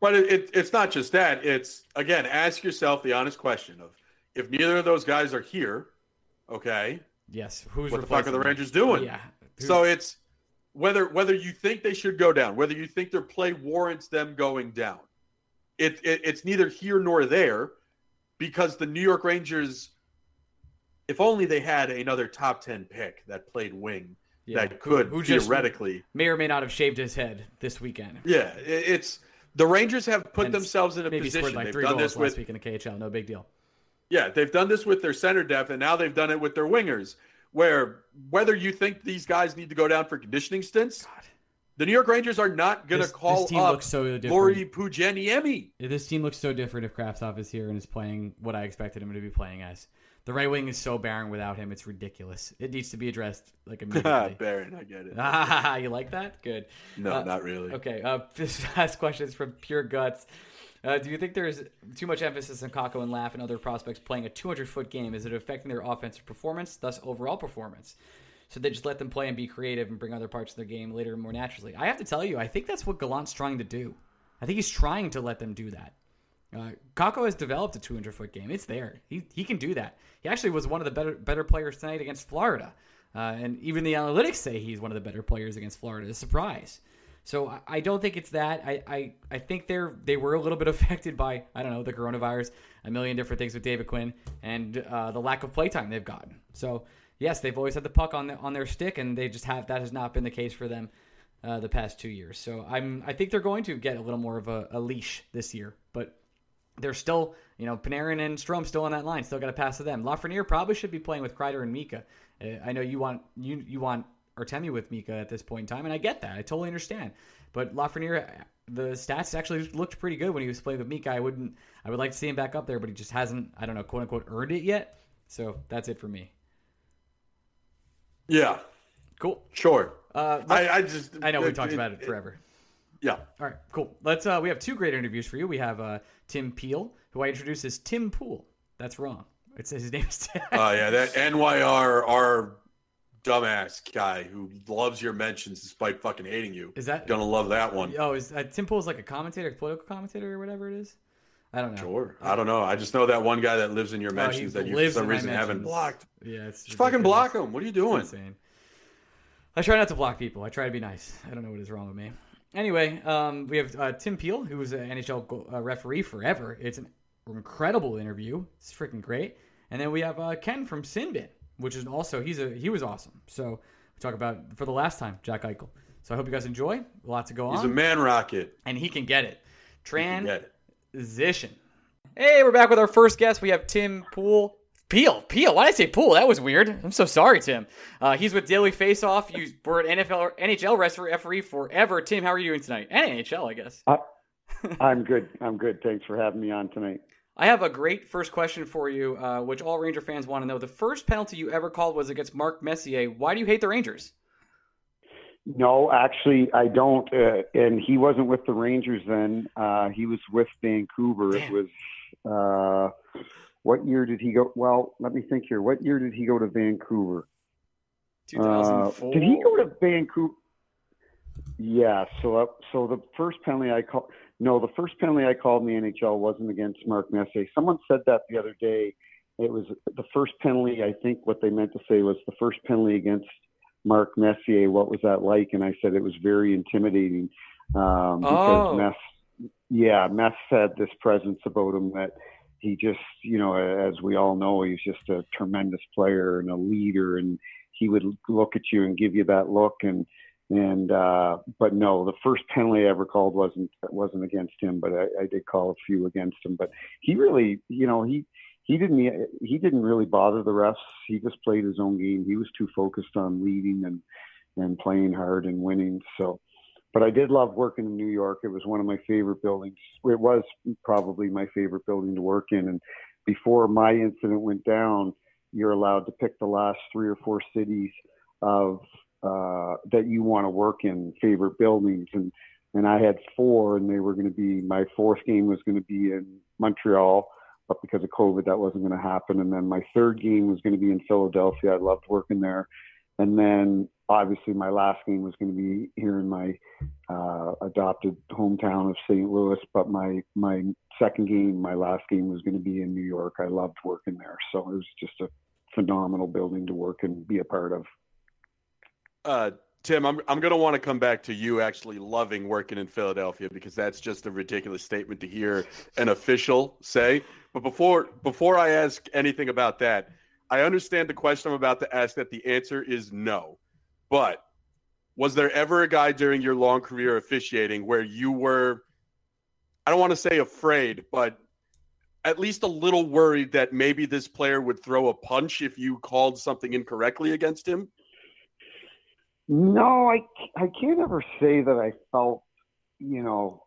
Well, but it's not just that. It's, again, ask yourself the honest question of, if neither of those guys are here, okay. Yes. What the fuck are the Rangers doing? Yeah. So it's, Whether you think they should go down, whether you think their play warrants them going down, it's neither here nor there, because the New York Rangers, if only they had another top 10 pick that played wing, that could who theoretically just may or may not have shaved his head this weekend. Yeah, it's the Rangers have put themselves in a position. Like they've done this last week in the KHL, no big deal. Yeah, they've done this with their center depth, and now they've done it with their wingers. Where whether you think these guys need to go down for conditioning stints, God. The New York Rangers are not going to call up Lori Puijieniemi. This team looks so different if Kravtsov is here and is playing what I expected him to be playing as. The right wing is so barren without him; it's ridiculous. It needs to be addressed like immediately. Barren, I get it. Ah, you like that? Good. No, not really. Okay. This last question is from Pure Guts. Do you think there's too much emphasis on Kakko and Laff and other prospects playing a 200-foot game? Is it affecting their offensive performance, thus overall performance? So they just let them play and be creative and bring other parts of their game later more naturally. I have to tell you, I think that's what Gallant's trying to do. I think he's trying to let them do that. Kakko has developed a 200-foot game. It's there. He can do that. He actually was one of the better players tonight against Florida. And even the analytics say he's one of the better players against Florida. A surprise. So I don't think it's that. I think they were a little bit affected by, I don't know, the coronavirus, a million different things with David Quinn, and the lack of play time they've gotten. So, yes, they've always had the puck on their stick, and they just have that has not been the case for them the past 2 years. So I think they're going to get a little more of a leash this year, but they're still, you know, Panarin and Strome still on that line, still got to pass to them. Lafreniere probably should be playing with Kreider and Mika. I know you want Artemi with Mika at this point in time, and I get that. I totally understand. But Lafreniere, the stats actually looked pretty good when he was playing with Mika. I would like to see him back up there, but he just hasn't, I don't know, quote unquote, earned it yet. So that's it for me. Yeah. Cool. Sure. I know we talked about it forever. Yeah. All right, cool. Let's. We have two great interviews for you. We have Tim Peel, who I introduced as Tim Pool. That's wrong. It says his name is Tim. Oh, yeah, that NYR dumbass guy who loves your mentions despite fucking hating you. Is that gonna love that one? Oh, is Tim Pool's like a commentator, political commentator, or whatever it is? I don't know. Sure, I don't know. I just know that one guy that lives in your mentions that you for some reason haven't blocked. Yeah, it's just fucking block him. What are you doing? It's insane. I try not to block people. I try to be nice. I don't know what is wrong with me. Anyway, we have Tim Peel, who was an NHL referee forever. It's an incredible interview. It's freaking great. And then we have Ken from Sinbin, which is also he was awesome. So we talk about for the last time Jack Eichel. So I hope you guys enjoy. A lot to go on. He's a man rocket, and he can get it. Transition. Hey, we're back with our first guest. We have Tim Pool. Peel. Why did I say Pool? That was weird. I'm so sorry, Tim. He's with Daily Faceoff. You were an NHL referee forever. Tim, how are you doing tonight? And NHL, I guess. I'm good. I'm good. Thanks for having me on tonight. I have a great first question for you, which all Ranger fans want to know. The first penalty you ever called was against Mark Messier. Why do you hate the Rangers? No, actually, I don't. And he wasn't with the Rangers then. He was with Vancouver. Damn. It was... what year did he go? Well, let me think here. What year did he go to Vancouver? 2004. Did he go to Vancouver? Yeah. So the first penalty I called. No, the first penalty I called in the NHL wasn't against Mark Messier. Someone said that the other day. It was the first penalty. I think what they meant to say was the first penalty against Mark Messier. What was that like? And I said it was very intimidating because Mess had this presence about him that. He just, you know, as we all know, he's just a tremendous player and a leader, and he would look at you and give you that look. But no, the first penalty I ever called wasn't against him, but I did call a few against him. But he really, you know, he didn't really bother the refs. He just played his own game. He was too focused on leading and playing hard and winning. So. But I did love working in New York. It was one of my favorite buildings. It was probably my favorite building to work in. And before my incident went down, you're allowed to pick the last 3 or 4 cities of that you want to work in, favorite buildings. And I had 4, and they were going to be, my 4th game was going to be in Montreal, but because of COVID, that wasn't going to happen. And then my 3rd game was going to be in Philadelphia. I loved working there. And then obviously my last game was going to be here in my adopted hometown of St. Louis, but my second game, my last game was going to be in New York. I loved working there. So it was just a phenomenal building to work and be a part of. Tim, I'm going to want to come back to you actually loving working in Philadelphia, because that's just a ridiculous statement to hear an official say. But before I ask anything about that, I understand the question I'm about to ask that the answer is no, but was there ever a guy during your long career officiating where you were, I don't want to say afraid, but at least a little worried that maybe this player would throw a punch if you called something incorrectly against him? No, I can't ever say that I felt, you know,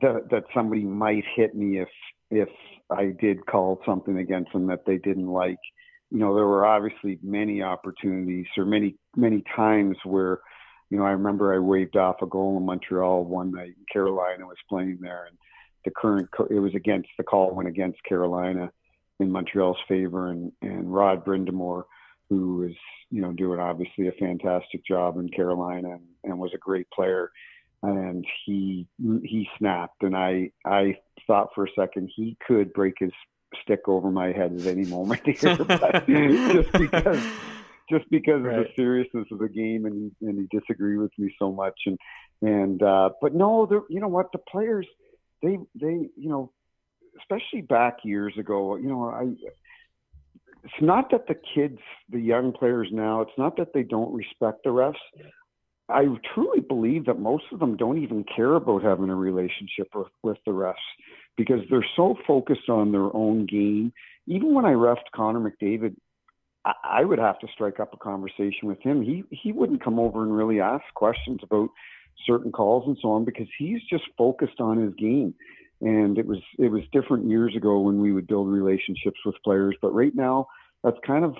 that somebody might hit me if I did call something against them that they didn't like. You know, there were obviously many opportunities or many times where, you know, I remember I waved off a goal in Montreal one night. Carolina was playing there, and the call went against Carolina in Montreal's favor, and Rod Brindamore who is, you know, doing obviously a fantastic job in Carolina and was a great player. And he snapped, and I thought for a second he could break his stick over my head at any moment here, but just because right. of the seriousness of the game, and he disagreed with me so much, and but no, you know what, the players they you know, especially back years ago, you know, it's not that the young players now, it's not that they don't respect the refs. I truly believe that most of them don't even care about having a relationship with the refs because they're so focused on their own game. Even when I refed Connor McDavid, I would have to strike up a conversation with him. He wouldn't come over and really ask questions about certain calls and so on because he's just focused on his game. And it was different years ago when we would build relationships with players, but right now that's kind of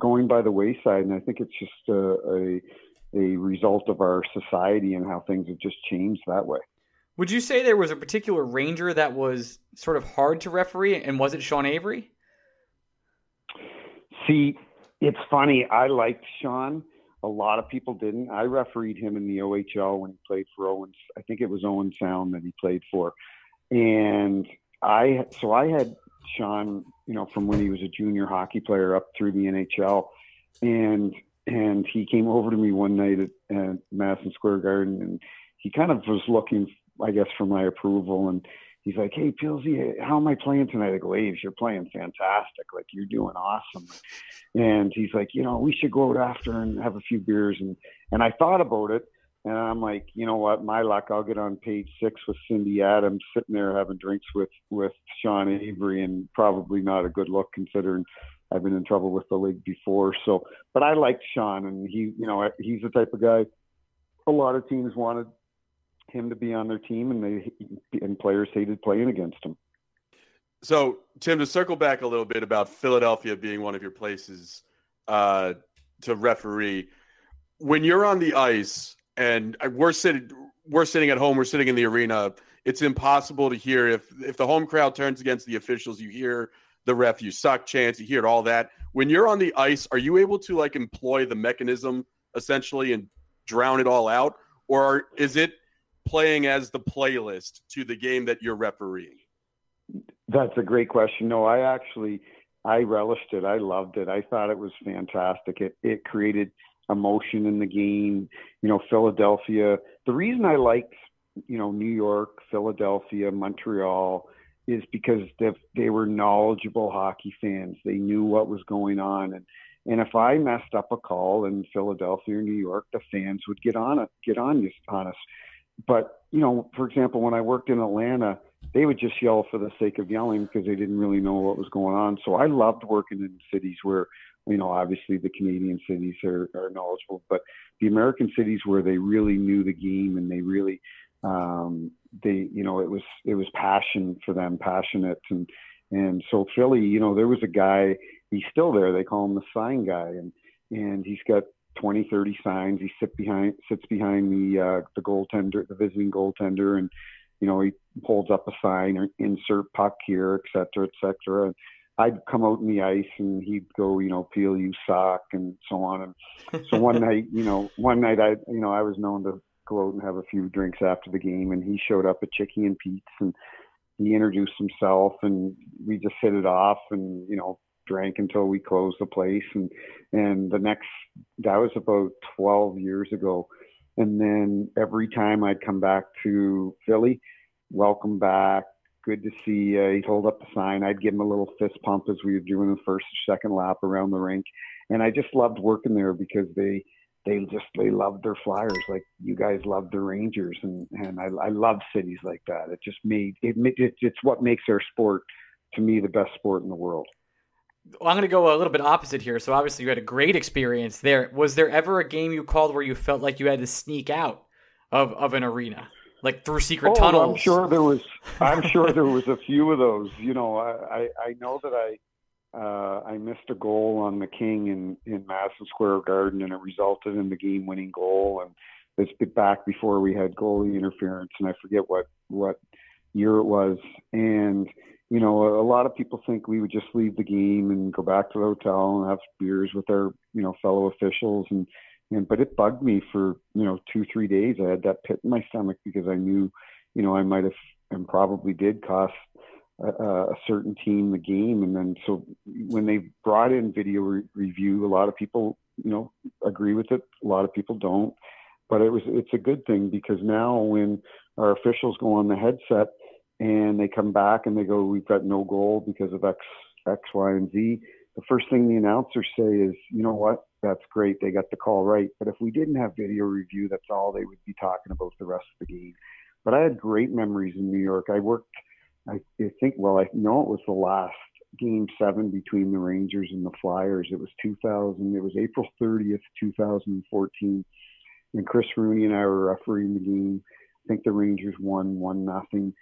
going by the wayside. And I think it's just a result of our society and how things have just changed that way. Would you say there was a particular Ranger that was sort of hard to referee, and was it Sean Avery? See, it's funny. I liked Sean. A lot of people didn't. I refereed him in the OHL when he played for Owens. I think it was Owen Sound that he played for. And I had Sean, you know, from when he was a junior hockey player up through the NHL. And he came over to me one night at Madison Square Garden, and he kind of was looking, I guess, for my approval. And he's like, "Hey, Pilsy, how am I playing tonight?" I go, "Aves, you're playing fantastic. Like, you're doing awesome." And he's like, "You know, we should go out after and have a few beers." And I thought about it, and I'm like, you know what, my luck, I'll get on page 6 with Cindy Adams sitting there having drinks with Sean Avery, and probably not a good look considering I've been in trouble with the league before. So, but I liked Sean, and he, you know, he's the type of guy, a lot of teams wanted him to be on their team, and players hated playing against him. So, Tim, to circle back a little bit about Philadelphia being one of your places to referee, when you're on the ice and we're sitting at home, we're sitting in the arena, it's impossible to hear if the home crowd turns against the officials, you hear the ref, "You suck" chants, you hear all that. When you're on the ice, are you able to like employ the mechanism essentially and drown it all out? Or is it playing as the playlist to the game that you're refereeing? That's a great question. No, I relished it. I loved it. I thought it was fantastic. It created emotion in the game. You know, Philadelphia, the reason I liked, you know, New York, Philadelphia, Montreal, is because they were knowledgeable hockey fans. They knew what was going on. And if I messed up a call in Philadelphia or New York, the fans would get on us. But, you know, for example, when I worked in Atlanta, they would just yell for the sake of yelling because they didn't really know what was going on. So I loved working in cities where, you know, obviously the Canadian cities are knowledgeable, but the American cities where they really knew the game and they really you know, it was passion for them, passionate. And so Philly, you know, there was a guy, he's still there. They call him the sign guy. And he's got 20, 30 signs. He sits behind the goaltender, the visiting goaltender. And, you know, he holds up a sign or insert puck here, et cetera, et cetera. And I'd come out in the ice and he'd go, you know, "Peel, you suck," and so on. And so one night I was known to go out and have a few drinks after the game, and he showed up at Chickie and Pete's, and he introduced himself, and we just hit it off, and, you know, drank until we closed the place. And the next, that was about 12 years ago. And then every time I'd come back to Philly, "Welcome back, good to see you," he'd hold up the sign, I'd give him a little fist pump as we were doing the first or second lap around the rink. And I just loved working there because they loved their Flyers, like you guys loved the Rangers, and I love cities like that. It just made it's what makes our sport, to me, the best sport in the world. Well, I'm going to go a little bit opposite here. So obviously you had a great experience there. Was there ever a game you called where you felt like you had to sneak out of an arena, like through secret tunnels? I'm sure there was. I'm sure there was a few of those. You know, I know that I missed a goal on the King in Madison Square Garden, and it resulted in the game-winning goal. And it's back before we had goalie interference, and I forget what year it was. And you know, a lot of people think we would just leave the game and go back to the hotel and have beers with our, you know, fellow officials. And but it bugged me for, you know, 2-3 days. I had that pit in my stomach because I knew, you know, I might have and probably did cost a certain team the game. And then so when they brought in video review, a lot of people, you know, agree with it. A lot of people don't. But it's a good thing because now when our officials go on the headset and they come back and they go, we've got no goal because of X, Y, and Z, the first thing the announcers say is, you know what, that's great. They got the call right. But if we didn't have video review, that's all they would be talking about the rest of the game. But I had great memories in New York. I worked, I know it was the last game 7 between the Rangers and the Flyers. It was April 30th, 2014. And Chris Rooney and I were refereeing the game. I think the Rangers won 1-0.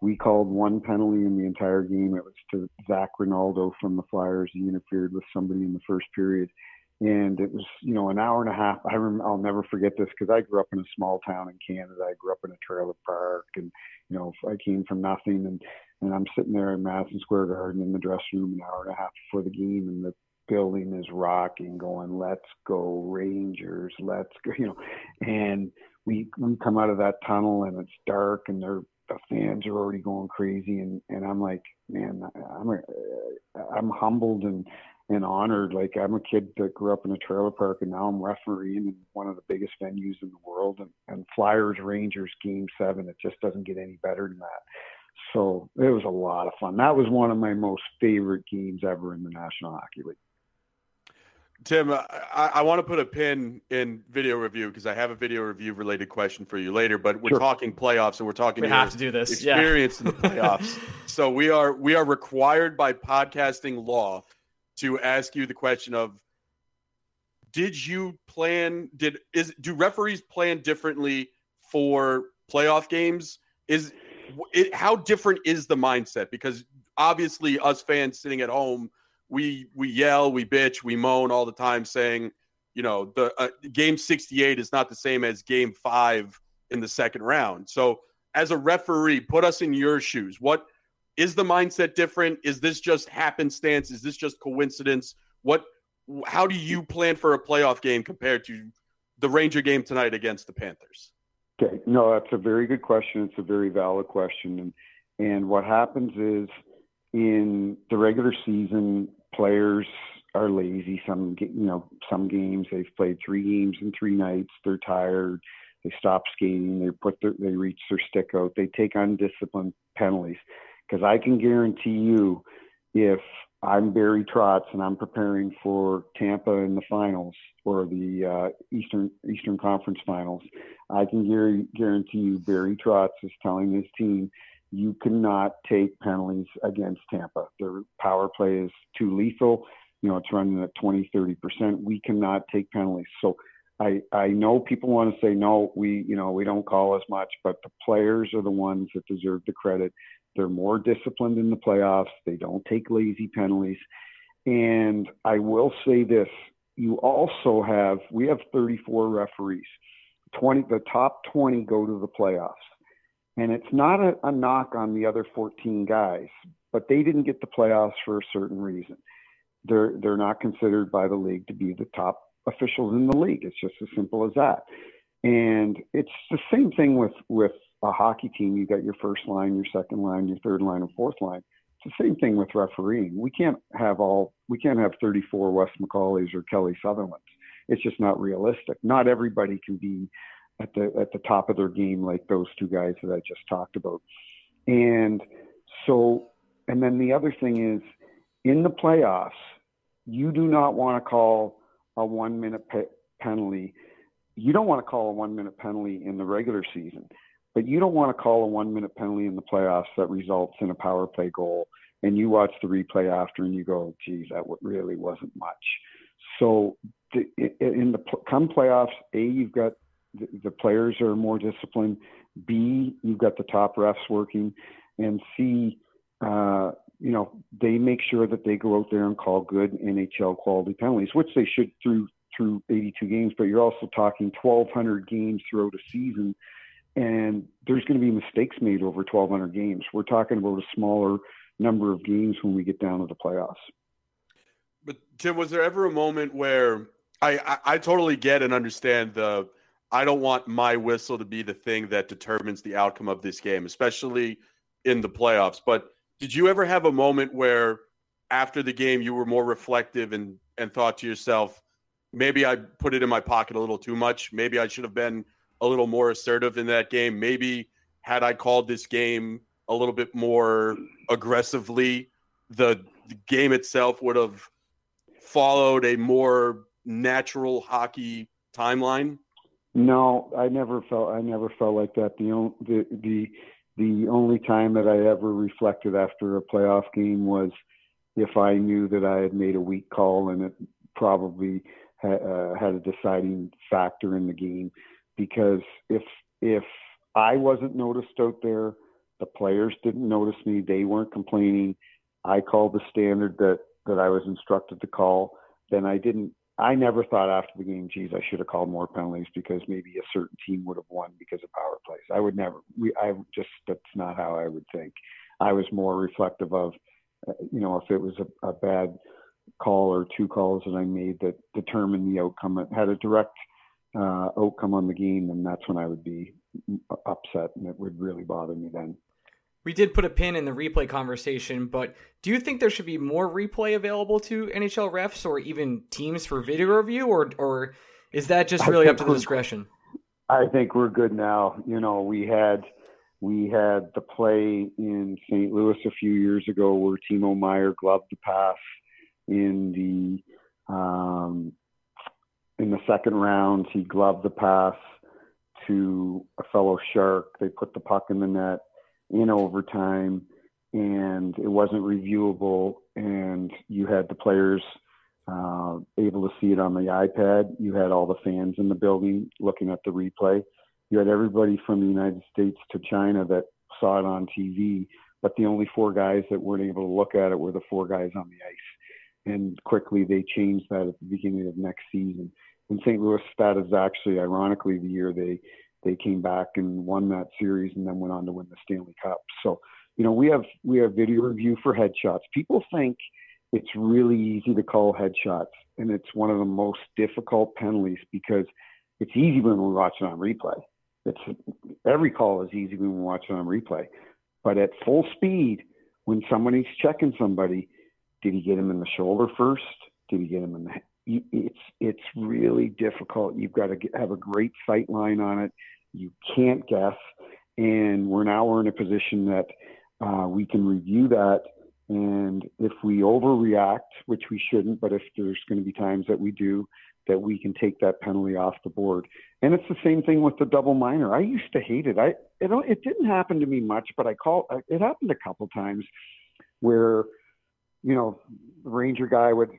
We called one penalty in the entire game. It was to Zach Rinaldo from the Flyers. He interfered with somebody in the first period. And it was, you know, an hour and a half. I'll never forget this because I grew up in a small town in Canada. I grew up in a trailer park, and, you know, I came from nothing. And I'm sitting there in Madison Square Garden in the dressing room an hour and a half before the game, and the building is rocking, going, let's go Rangers, let's go, you know. And we come out of that tunnel, and it's dark, and the fans are already going crazy. And I'm like, man, I'm humbled and honored. Like, I'm a kid that grew up in a trailer park, and now I'm refereeing in one of the biggest venues in the world, and Flyers Rangers game 7. It just doesn't get any better than that. So it was a lot of fun. That was one of my most favorite games ever in the National Hockey League. Tim, I want to put a pin in video review because I have a video review related question for you later, but we're talking playoffs, and we're talking experience in the playoffs. So we are required by podcasting law to ask you the question of, do referees plan differently for playoff games? How different is the mindset? Because obviously us fans sitting at home, we yell, we bitch, we moan all the time saying, you know, the game 68 is not the same as game 5 in the second round. So as a referee, put us in your shoes. What is the mindset different? Is this just happenstance? Is this just coincidence? How do you plan for a playoff game compared to the Ranger game tonight against the Panthers? Okay. No, that's a very good question. It's a very valid question. And what happens is, in the regular season, players are lazy. Some games they've played 3 games in 3 nights. They're tired. They stop skating. They reach their stick out. They take undisciplined penalties. Because I can guarantee you, if I'm Barry Trotz and I'm preparing for Tampa in the finals or the Eastern Conference Finals, I can guarantee you Barry Trotz is telling his team, you cannot take penalties against Tampa. Their power play is too lethal. You know, it's running at 20, 30%. We cannot take penalties. So I know people want to say, no, we don't call as much, but the players are the ones that deserve the credit. They're more disciplined in the playoffs. They don't take lazy penalties. And I will say this, we have 34 referees. The top 20 go to the playoffs. And it's not a knock on the other 14 guys, but they didn't get the playoffs for a certain reason. They're not considered by the league to be the top officials in the league. It's just as simple as that. And it's the same thing with a hockey team. You got your first line, your second line, your third line, and fourth line. It's the same thing with refereeing. We can't have 34 Wes McCauley's or Kelly Sutherland's. It's just not realistic. Not everybody can be at the top of their game, like those 2 guys that I just talked about. And so, and then the other thing is, in the playoffs, you do not want to call a 1-minute penalty. You don't want to call a 1-minute penalty in the regular season, but you don't want to call a 1-minute penalty in the playoffs that results in a power play goal. And you watch the replay after and you go, geez, that really wasn't much. So come playoffs, A, you've got the players are more disciplined. B, you've got the top refs working, and C, they make sure that they go out there and call good NHL quality penalties, which they should through 82 games. But you're also talking 1,200 games throughout a season, and there's going to be mistakes made over 1,200 games. We're talking about a smaller number of games when we get down to the playoffs. But Tim, was there ever a moment where I totally get and understand the, I don't want my whistle to be the thing that determines the outcome of this game, especially in the playoffs. But did you ever have a moment where after the game you were more reflective and thought to yourself, maybe I put it in my pocket a little too much. Maybe I should have been a little more assertive in that game. Maybe had I called this game a little bit more aggressively, the game itself would have followed a more natural hockey timeline. No, I never felt like that. The only time that I ever reflected after a playoff game was if I knew that I had made a weak call and it probably had a deciding factor in the game. Because if I wasn't noticed out there, the players didn't notice me, they weren't complaining, I called the standard that I was instructed to call, then I never thought after the game, geez, I should have called more penalties because maybe a certain team would have won because of power plays. I would never. That's not how I would think. I was more reflective of, if it was a bad call or two calls that I made that determined the outcome, it had a direct outcome on the game, then that's when I would be upset and it would really bother me then. We did put a pin in the replay conversation, but do you think there should be more replay available to NHL refs or even teams for video review, or is that just really up to the discretion? I think we're good now. We had the play in St. Louis a few years ago where Timo Meier gloved the pass in the second round. He gloved the pass to a fellow Shark. They put the puck in the net in overtime, and it wasn't reviewable, and you had the players able to see it on the iPad. You had all the fans in the building looking at the replay. You had everybody from the United States to China that saw it on TV, but the only four guys that weren't able to look at it were the four guys on the ice. And quickly they changed that at the beginning of next season. And St. Louis, that is actually, ironically, the year they came back and won that series and then went on to win the Stanley Cup. So, we have video review for headshots. People think it's really easy to call headshots, and it's one of the most difficult penalties because it's easy when we watch it on replay. Every call is easy when we watch it on replay. But at full speed, when somebody's checking somebody, did he get him in the shoulder first? Did he get him in the head? It's really difficult. You've got to have a great sight line on it. You can't guess. And we're now in a position that we can review that. And if we overreact, which we shouldn't, but if there's going to be times that we do, that we can take that penalty off the board. And it's the same thing with the double minor. I used to hate it. It didn't happen to me much, but it happened a couple times where, the Ranger guy would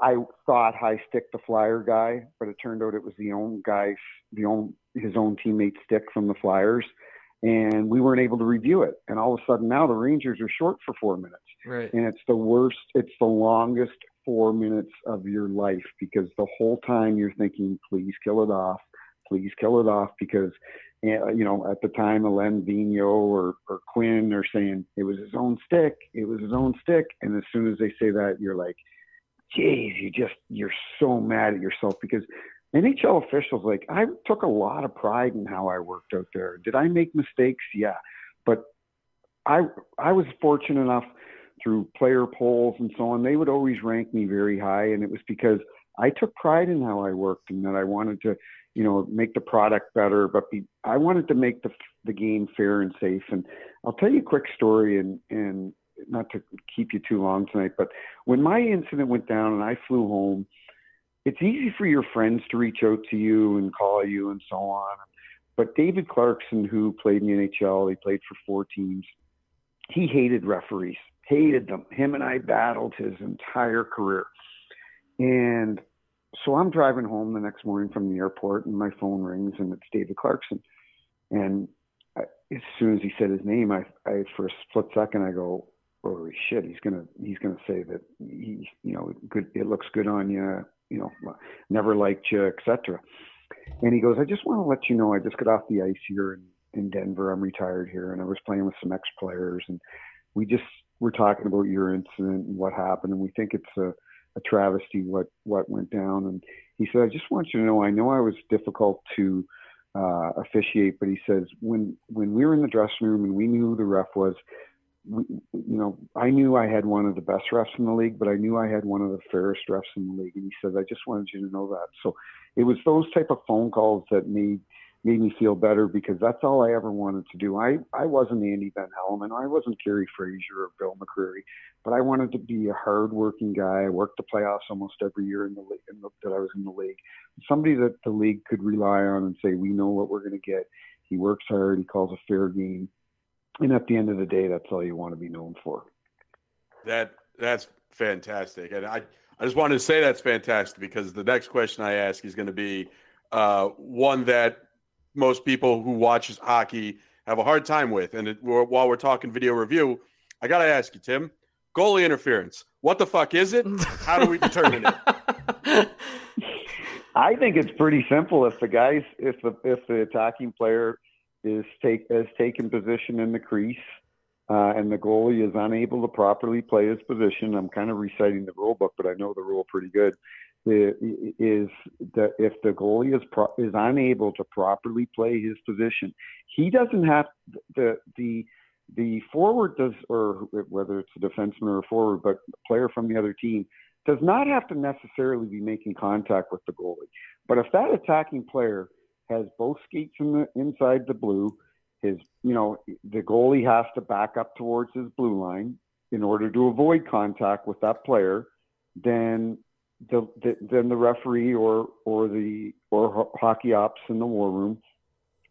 I thought high stick the Flyer guy, but it turned out it was his own teammate stick from the Flyers, and we weren't able to review it. And all of a sudden now the Rangers are short for 4 minutes. Right. And it's the worst, it's the longest 4 minutes of your life because the whole time you're thinking, please kill it off because, at the time, Alain Vigneault or Quinn are saying it was his own stick. And as soon as they say that, you're like, geez, you're so mad at yourself because NHL officials, I took a lot of pride in how I worked out there. Did I make mistakes? Yeah. But I was fortunate enough through player polls and so on. They would always rank me very high. And it was because I took pride in how I worked and that I wanted to, make the product better, but I wanted to make the game fair and safe. And I'll tell you a quick story and not to keep you too long tonight, but when my incident went down and I flew home, it's easy for your friends to reach out to you and call you and so on. But David Clarkson, who played in the NHL, he played for four teams. He hated referees, hated them. Him and I battled his entire career. And so I'm driving home the next morning from the airport and my phone rings and it's David Clarkson. And as soon as he said his name, I for a split second, I go, holy shit, he's gonna say that he, good, it looks good on you, never liked you, etc. And he goes, I just want to let you know, I just got off the ice here in Denver. I'm retired here, and I was playing with some ex-players, and we just were talking about your incident and what happened, and we think it's a travesty what went down. And he said, I just want you to know I was difficult to officiate, but he says, when we were in the dressing room and we knew who the ref was, I knew I had one of the best refs in the league, but I knew I had one of the fairest refs in the league. And he says, I just wanted you to know that. So it was those type of phone calls that made me feel better, because that's all I ever wanted to do. I wasn't Andy Van Hellman. I wasn't Gary Fraser or Bill McCreary, but I wanted to be a hard-working guy. I worked the playoffs almost every year in the league that I was in the league. Somebody that the league could rely on and say, we know what we're going to get. He works hard. He calls a fair game. And at the end of the day, that's all you want to be known for. That's fantastic. And I just wanted to say that's fantastic, because the next question I ask is going to be one that most people who watch hockey have a hard time with. And while we're talking video review, I got to ask you, Tim, goalie interference. What the fuck is it? How do we determine it? I think it's pretty simple. If the guys, if the attacking player has taken position in the crease, and the goalie is unable to properly play his position. I'm kind of reciting the rule book, but I know the rule pretty good. If the goalie is unable to properly play his position, he doesn't have the forward does, or whether it's a defenseman or a forward, but a player from the other team does not have to necessarily be making contact with the goalie. But if that attacking player has both skates inside the blue, the goalie has to back up towards his blue line in order to avoid contact with that player. Then the referee or hockey ops in the war room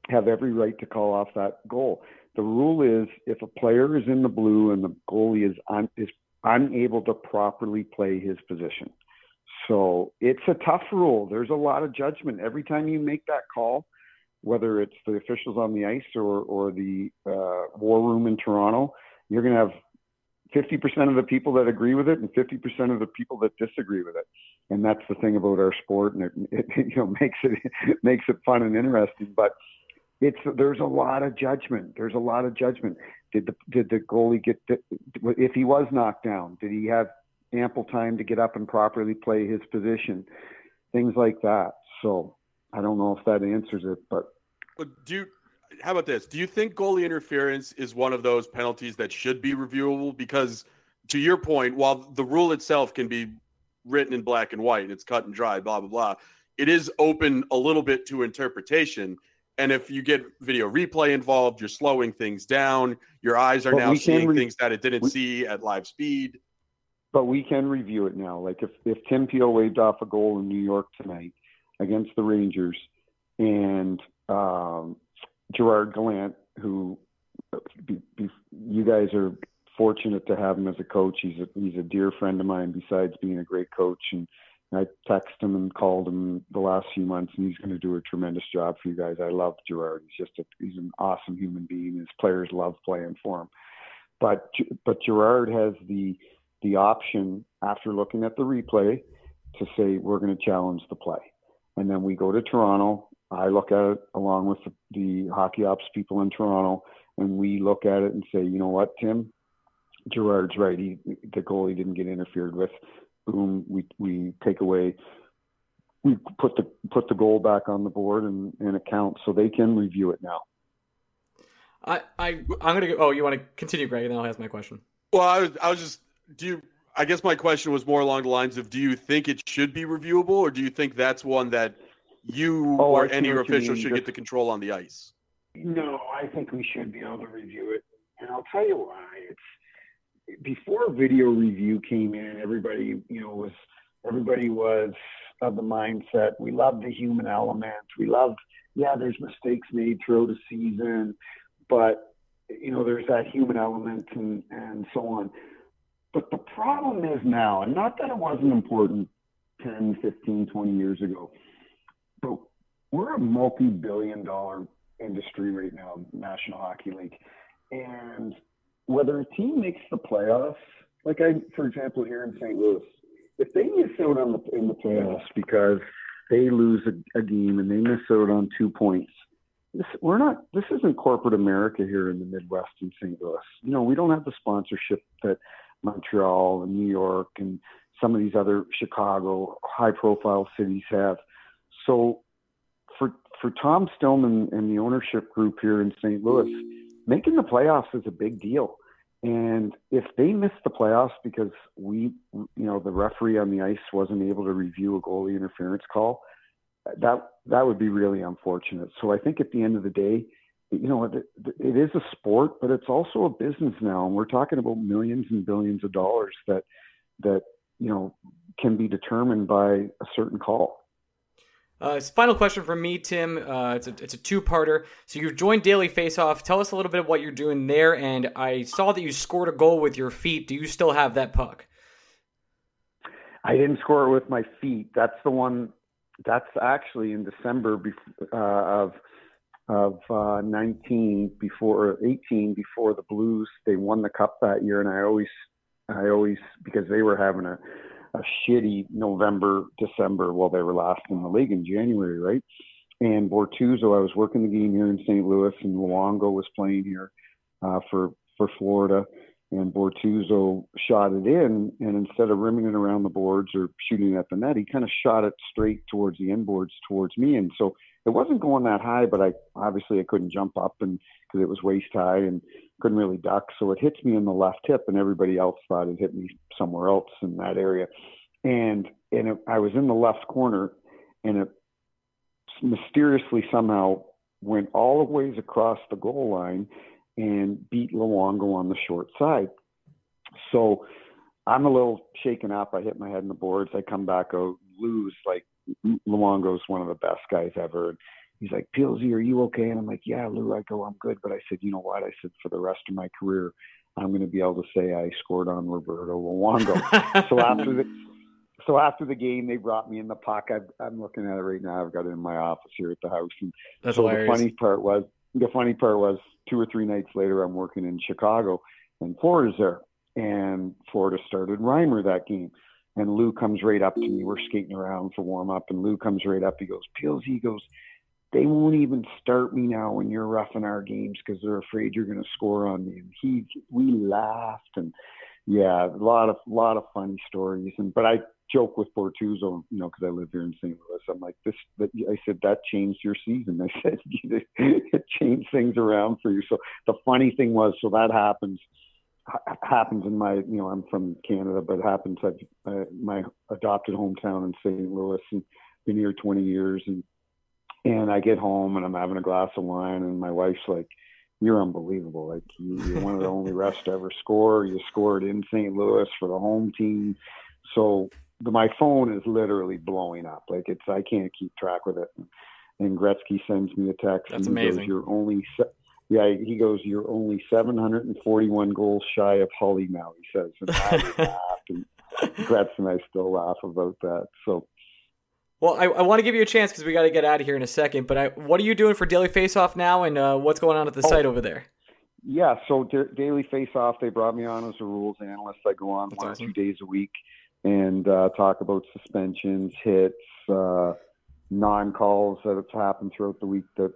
have every right to call off that goal. The rule is if a player is in the blue and the goalie is unable to properly play his position. So it's a tough rule. There's a lot of judgment every time you make that call, whether it's the officials on the ice or the war room in Toronto. You're going to have 50% of the people that agree with it and 50% of the people that disagree with it. And that's the thing about our sport, and it makes it fun and interesting. But there's a lot of judgment. There's a lot of judgment. Did the goalie if he was knocked down, did he have ample time to get up and properly play his position, things like that. So I don't know if that answers it, but how about this? Do you think goalie interference is one of those penalties that should be reviewable? Because to your point, while the rule itself can be written in black and white and it's cut and dry, blah, blah, blah, it is open a little bit to interpretation. And if you get video replay involved, you're slowing things down. Your eyes are now seeing things that it didn't see at live speed. But we can review it now. Like if Tim Peel waved off a goal in New York tonight against the Rangers, and Gerard Gallant, who you guys are fortunate to have him as a coach. He's a dear friend of mine, besides being a great coach. And I texted him and called him the last few months, and he's going to do a tremendous job for you guys. I love Gerard. He's an awesome human being. His players love playing for him. But Gerard has the option, after looking at the replay, to say we're going to challenge the play. And then we go to Toronto. I look at it along with the hockey ops people in Toronto, and we look at it and say, you know what, Tim, Gerard's right. The goalie didn't get interfered with. Boom, we take away. We put the goal back on the board and it counts, so they can review it now. I'm going to go. Oh, you want to continue, Greg, and then I'll ask my question. Well, I was just... I guess my question was more along the lines of, do you think it should be reviewable, or do you think that's one that you or any official should get the control on the ice? No, I think we should be able to review it. And I'll tell you why. It's before video review came in, everybody was of the mindset, we love the human element. We love, there's mistakes made throughout a season, but there's that human element and so on. But the problem is now, and not that it wasn't important 10, 15, 20 years ago, but we're a multi-billion-dollar industry right now, National Hockey League. And whether a team makes the playoffs, like for example, here in St. Louis, if they miss out in the playoffs because they lose a game and they miss out on 2 points, This isn't corporate America here in the Midwest and St. Louis. You know, we don't have the sponsorship that Montreal and New York and some of these other Chicago high-profile cities have. So for Tom Stillman and the ownership group here in St. Louis, making the playoffs is a big deal. And if they miss the playoffs because the referee on the ice wasn't able to review a goalie interference call, that would be really unfortunate. So I think at the end of the day, you know, it is a sport, but it's also a business now. And we're talking about millions and billions of dollars that you know, can be determined by a certain call. Final question from me, Tim. It's a two-parter. So you've joined Daily Faceoff. Tell us a little bit of what you're doing there. And I saw that you scored a goal with your feet. Do you still have that puck? I didn't score it with my feet. That's the one. That's actually in December of 18 before the Blues. They won the Cup that year, and I always because they were having a shitty November, December. Well, they were last in the league in January, right? And Bortuzzo, I was working the game here in St. Louis, and Luongo was playing here for Florida. And Bortuzzo shot it in, and instead of rimming it around the boards or shooting at the net, he kind of shot it straight towards the end boards towards me. And so it wasn't going that high, but I couldn't jump up and because it was waist high and couldn't really duck. So it hits me in the left hip, and everybody else thought it hit me somewhere else in that area. And I was in the left corner, and it mysteriously somehow went all the ways across the goal line and beat Luongo on the short side. So I'm a little shaken up. I hit my head in the boards. I come back out, lose. Like, Luongo's one of the best guys ever. And he's like, "Peelsy, are you okay?" And I'm like, "Yeah, Lou." I go, "I'm good." But I said, you know what? I said, for the rest of my career, I'm going to be able to say I scored on Roberto Luongo. So after the game, they brought me in the puck. I'm looking at it right now. I've got it in my office here at the house. And that's so hilarious. The funny part was, 2 or 3 nights later, I'm working in Chicago, and Florida's there. And Florida started Reimer that game. And Lou comes right up to me. We're skating around for warm-up, and Lou comes right up. He goes, "Peels," he goes, "they won't even start me now when you're roughing our games because they're afraid you're going to score on me." And we laughed. And, yeah, a lot of funny stories. But I joke with Bortuzzo, you know, because I live here in St. Louis. I'm like, I said, that changed your season. I said, it changed things around for you. So the funny thing was, so that happens in my, you know, I'm from Canada, but happens at my adopted hometown in St. Louis, and been here 20 years. And I get home and I'm having a glass of wine, and my wife's like, "You're unbelievable. Like, you're one of the only refs to ever score. You scored in St. Louis for the home team." So my phone is literally blowing up. Like, I can't keep track with it. And Gretzky sends me a text. That's amazing. Goes, he goes, "You're only 741 goals shy of Hully now," he says. And I laughed, and Gretz and I still laugh about that. So. Well, I want to give you a chance because we got to get out of here in a second. But what are you doing for Daily Faceoff now, and what's going on at the site over there? Yeah, so Daily Faceoff, they brought me on as a rules analyst. I go on 1 or 2 days a week and talk about suspensions, hits, non-calls that have happened throughout the week that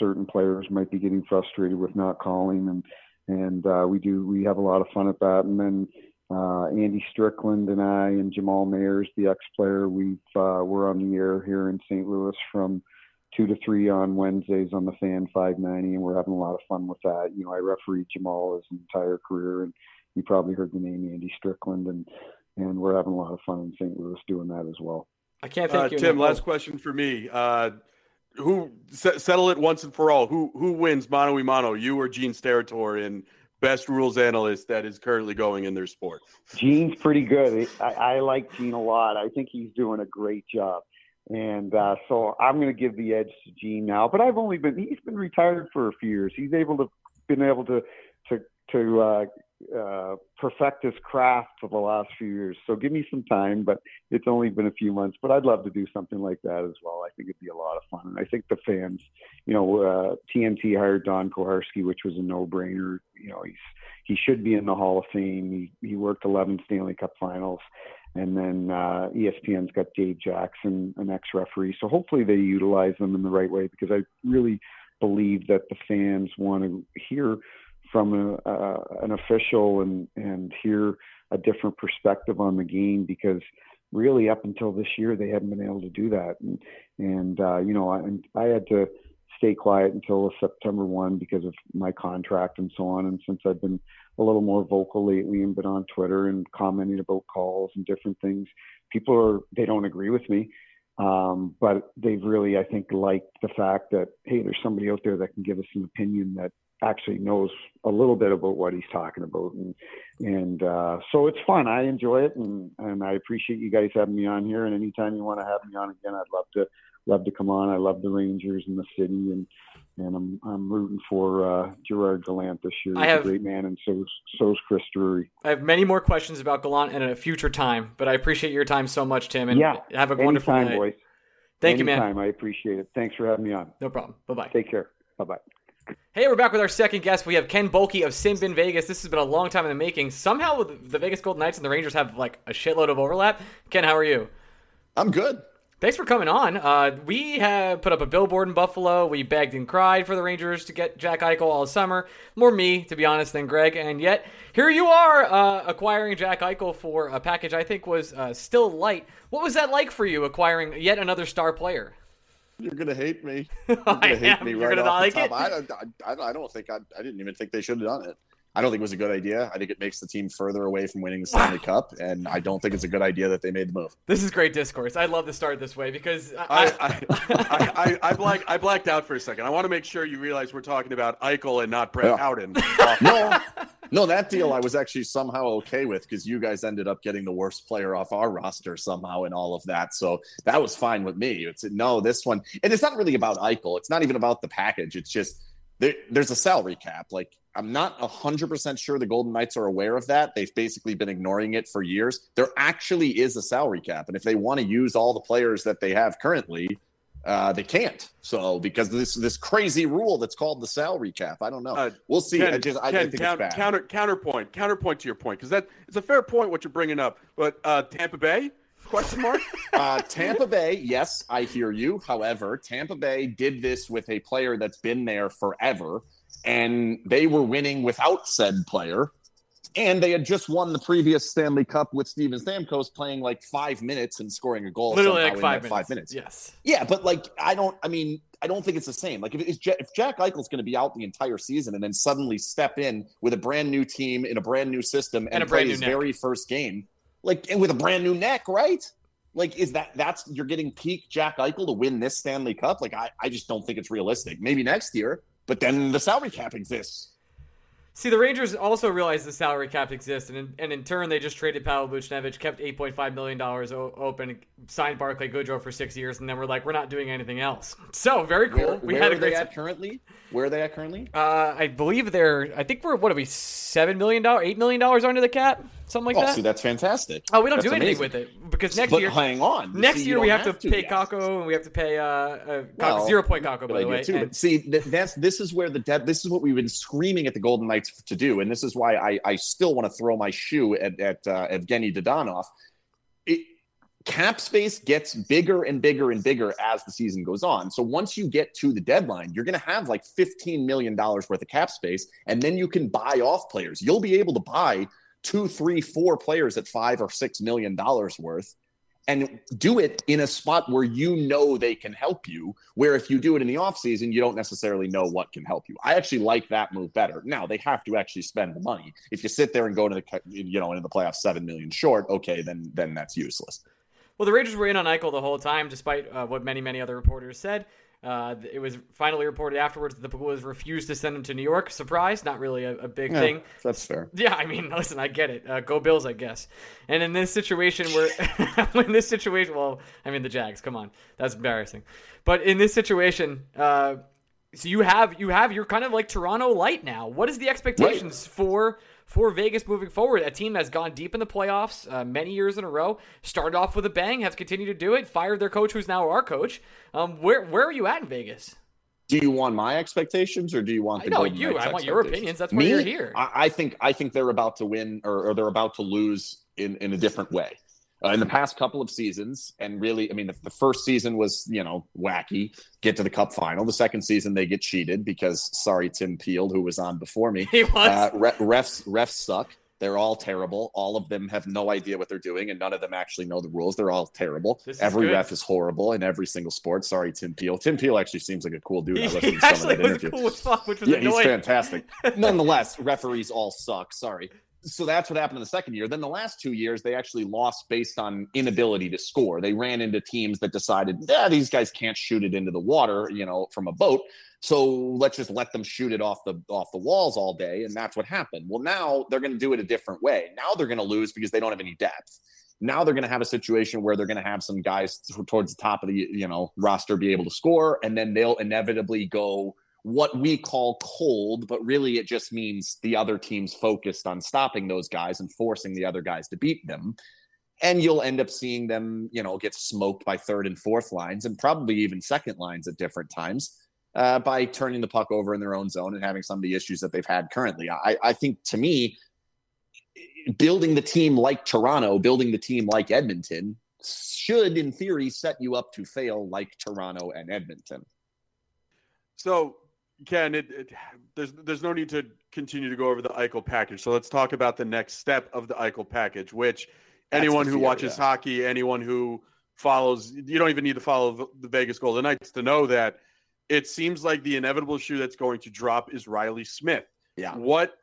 certain players might be getting frustrated with not calling, and we have a lot of fun at that. And then Andy Strickland and I and Jamal Mayers, the ex-player, we're on the air here in St. Louis from 2 to 3 on Wednesdays on the Fan 590, and we're having a lot of fun with that. You know, I refereed Jamal his entire career, and you probably heard the name Andy Strickland, and we're having a lot of fun in St. Louis doing that as well. I can't thank you, Tim. Anymore. Last question for me: who settle it once and for all? Who wins mano a mano, you or Gene Steratore, in best rules analyst that is currently going in their sport? Gene's pretty good. I like Gene a lot. I think he's doing a great job. And so I'm going to give the edge to Gene now, but he's been retired for a few years. He's been able to perfect his craft for the last few years. So give me some time, but it's only been a few months, but I'd love to do something like that as well. I think it'd be a lot of fun. And I think the fans, you know, TNT hired Don Koharski, which was a no-brainer. You know, he should be in the Hall of Fame. He worked 11 Stanley Cup finals. And then ESPN's got Dave Jackson, an ex-referee. So hopefully they utilize them in the right way, because I really believe that the fans want to hear from an official and hear a different perspective on the game, because really up until this year, they hadn't been able to do that. And I had to stay quiet until September 1 because of my contract and so on. And since I've been a little more vocal lately and been on Twitter and commenting about calls and different things, they don't agree with me. But they've really, I think, liked the fact that, hey, there's somebody out there that can give us an opinion that actually knows a little bit about what he's talking about. So it's fun. I enjoy it. And I appreciate you guys having me on here. And anytime you want to have me on again, I'd love to come on. I love the Rangers and the city, and I'm rooting for Gerard Gallant this year. He's a great man, and so's Chris Drury. I have many more questions about Gallant in a future time, but I appreciate your time so much, Tim, and have a wonderful night. Boys. Thank you, man. I appreciate it. Thanks for having me on. No problem. Bye-bye. Take care. Bye-bye. Hey, we're back with our second guest. We have Ken Boehlke of Sinbin Vegas. This has been a long time in the making. Somehow the Vegas Golden Knights and the Rangers have like a shitload of overlap. Ken, how are you? I'm good. Thanks for coming on. We have put up a billboard in Buffalo. We begged and cried for the Rangers to get Jack Eichel all summer. More me, to be honest, than Greg. And yet, here you are acquiring Jack Eichel for a package I think was still light. What was that like for you, acquiring yet another star player? You're going to hate me. I didn't even think they should have done it. I don't think it was a good idea. I think it makes the team further away from winning the Stanley Cup, and I don't think it's a good idea that they made the move. This is great discourse. I love to start this way because I blacked out for a second. I want to make sure you realize we're talking about Eichel and not Brett Howden. No, that deal I was actually somehow okay with, because you guys ended up getting the worst player off our roster somehow in all of that. So that was fine with me. This one, and it's not really about Eichel. It's not even about the package. It's just there's a salary cap. Like, I'm not 100% sure the Golden Knights are aware of that. They've basically been ignoring it for years. There actually is a salary cap, and if they want to use all the players that they have currently, they can't. So because this crazy rule that's called the salary cap, I don't know. We'll see. Counterpoint to your point, because it's a fair point what you're bringing up. But Tampa Bay? Question mark? Tampa Bay, yes, I hear you. However, Tampa Bay did this with a player that's been there forever, and they were winning without said player, and they had just won the previous Stanley Cup with Steven Stamkos playing like 5 minutes and scoring a goal. Literally like 5 minutes. 5 minutes. Yes. Yeah, but like I don't think it's the same. Like if Jack Eichel's going to be out the entire season and then suddenly step in with a brand new team in a brand new system and play his very first game, like, and with a brand new neck, right? Like, is that's you're getting peak Jack Eichel to win this Stanley Cup? Like, I just don't think it's realistic. Maybe next year. But then the salary cap exists. See, the Rangers also realize the salary cap exists, and in turn, they just traded Pavel Buchnevich, kept $8.5 million open, signed Barclay Goodrow for 6 years, and then we're like, we're not doing anything else. So, very cool. Where are they at currently? I think we're $7 million, $8 million under the cap? Something like that? Oh, see, that's fantastic. Oh, we don't do anything with it. Because next year we have to pay Kakko, and we have to pay $0 Kakko, by the way. Too, but see, this is what we've been screaming at the Golden Knights to do, and this is why I still want to throw my shoe at Evgeny Dodonov. Cap space gets bigger and bigger and bigger as the season goes on. So once you get to the deadline, you're going to have like $15 million worth of cap space, and then you can buy off players. You'll be able to buy 2, 3, 4 players at $5 or $6 million worth, and do it in a spot where you know they can help you, where if you do it in the offseason, you don't necessarily know what can help you. I actually like that move better. Now, they have to actually spend the money. If you sit there and go into the playoffs $7 million short, okay, then that's useless. Well, the Rangers were in on Eichel the whole time, despite what many, many other reporters said. It was finally reported afterwards that the Blues refused to send him to New York. Surprise, not really a big thing. That's fair. Yeah, I mean, listen, I get it. Go Bills, I guess. And in this situation, the Jags, come on. That's embarrassing. But in this situation, so you have your kind of like Toronto light now. What is the expectations for Vegas moving forward? A team that's gone deep in the playoffs many years in a row, started off with a bang, have continued to do it, fired their coach who's now our coach. Where are you at in Vegas? Do you want my expectations or do you want I want your opinions. That's why you're here. I think they're about to win or they're about to lose in a different way. in the past couple of seasons. And really, I mean, the first season was, you know, wacky, get to the cup final. The second season, they get cheated because, sorry, Tim Peel, who was on before me, he was. Refs suck. They're all terrible. All of them have no idea what they're doing, and none of them actually know the rules. They're all terrible. Every ref is horrible in every single sport. Sorry, Tim Peel. Tim Peel actually seems like a cool dude. I listened to some of that interview. Cool as fuck, which was annoying. He's fantastic. Nonetheless, referees all suck. Sorry. So that's what happened in the second year. Then the last 2 years, they actually lost based on inability to score. They ran into teams that decided, these guys can't shoot it into the water, you know, from a boat. So let's just let them shoot it off the walls all day. And that's what happened. Well, now they're going to do it a different way. Now they're going to lose because they don't have any depth. Now they're going to have a situation where they're going to have some guys towards the top of the, you know, roster be able to score. And then they'll inevitably go what we call cold, but really it just means the other team's focused on stopping those guys and forcing the other guys to beat them. And you'll end up seeing them, you know, get smoked by third and fourth lines and probably even second lines at different times by turning the puck over in their own zone and having some of the issues that they've had currently. I think, to me, building the team like Toronto, building the team like Edmonton should, in theory, set you up to fail like Toronto and Edmonton. So, Ken, there's no need to continue to go over the Eichel package. So let's talk about the next step of the Eichel package, which anyone who watches hockey, anyone who follows, you don't even need to follow the Vegas Golden Knights to know that it seems like the inevitable shoe that's going to drop is Reilly Smith. Yeah. What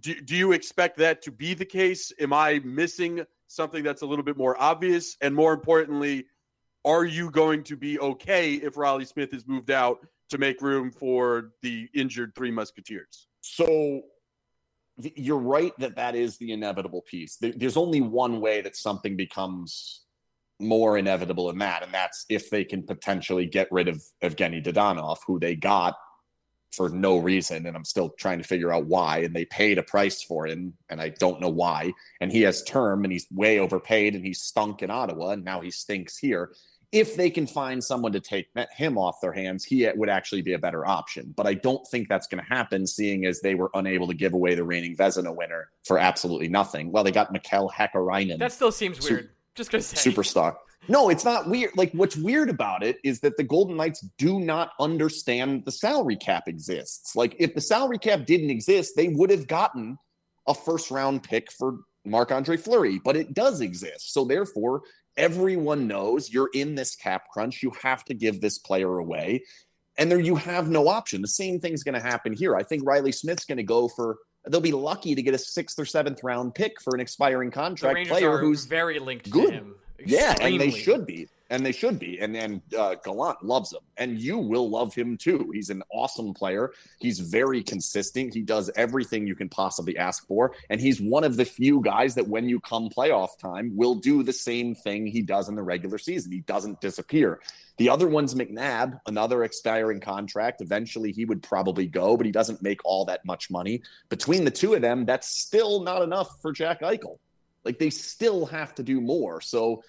do you expect that to be the case? Am I missing something that's a little bit more obvious? And more importantly, are you going to be okay if Reilly Smith is moved out to make room for the injured Three Musketeers? So you're right that is the inevitable piece. There's only one way that something becomes more inevitable than that, and that's if they can potentially get rid of Evgeny Dodonov, who they got for no reason, and I'm still trying to figure out why, and they paid a price for him, and I don't know why, and he has term, and he's way overpaid, and he stunk in Ottawa, and now he stinks here. If they can find someone to take him off their hands, he would actually be a better option. But I don't think that's going to happen, seeing as they were unable to give away the reigning Vezina winner for absolutely nothing. Well, they got Mikael Hakkarainen. That still seems weird. Just going to say. Superstar. No, it's not weird. Like, what's weird about it is that the Golden Knights do not understand the salary cap exists. Like, if the salary cap didn't exist, they would have gotten a first-round pick for Marc-André Fleury. But it does exist. So, therefore, everyone knows you're in this cap crunch. You have to give this player away. And there you have no option. The same thing's going to happen here. I think Reilly Smith's going to go for – they'll be lucky to get a 6th or 7th round pick for an expiring contract player who's very linked to him. Yeah, and they should be. And they should be. And Gallant loves him. And you will love him too. He's an awesome player. He's very consistent. He does everything you can possibly ask for. And he's one of the few guys that when you come playoff time will do the same thing he does in the regular season. He doesn't disappear. The other one's McNabb, another expiring contract. Eventually he would probably go, but he doesn't make all that much money. Between the two of them, that's still not enough for Jack Eichel. Like, they still have to do more. So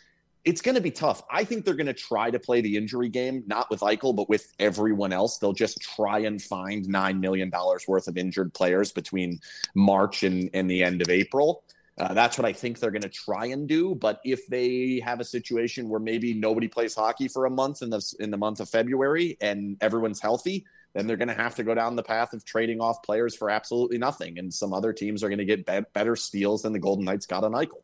it's going to be tough. I think they're going to try to play the injury game, not with Eichel, but with everyone else. They'll just try and find $9 million worth of injured players between March and the end of April. That's what I think they're going to try and do. But if they have a situation where maybe nobody plays hockey for a month in the month of February and everyone's healthy, then they're going to have to go down the path of trading off players for absolutely nothing. And some other teams are going to get better steals than the Golden Knights got on Eichel.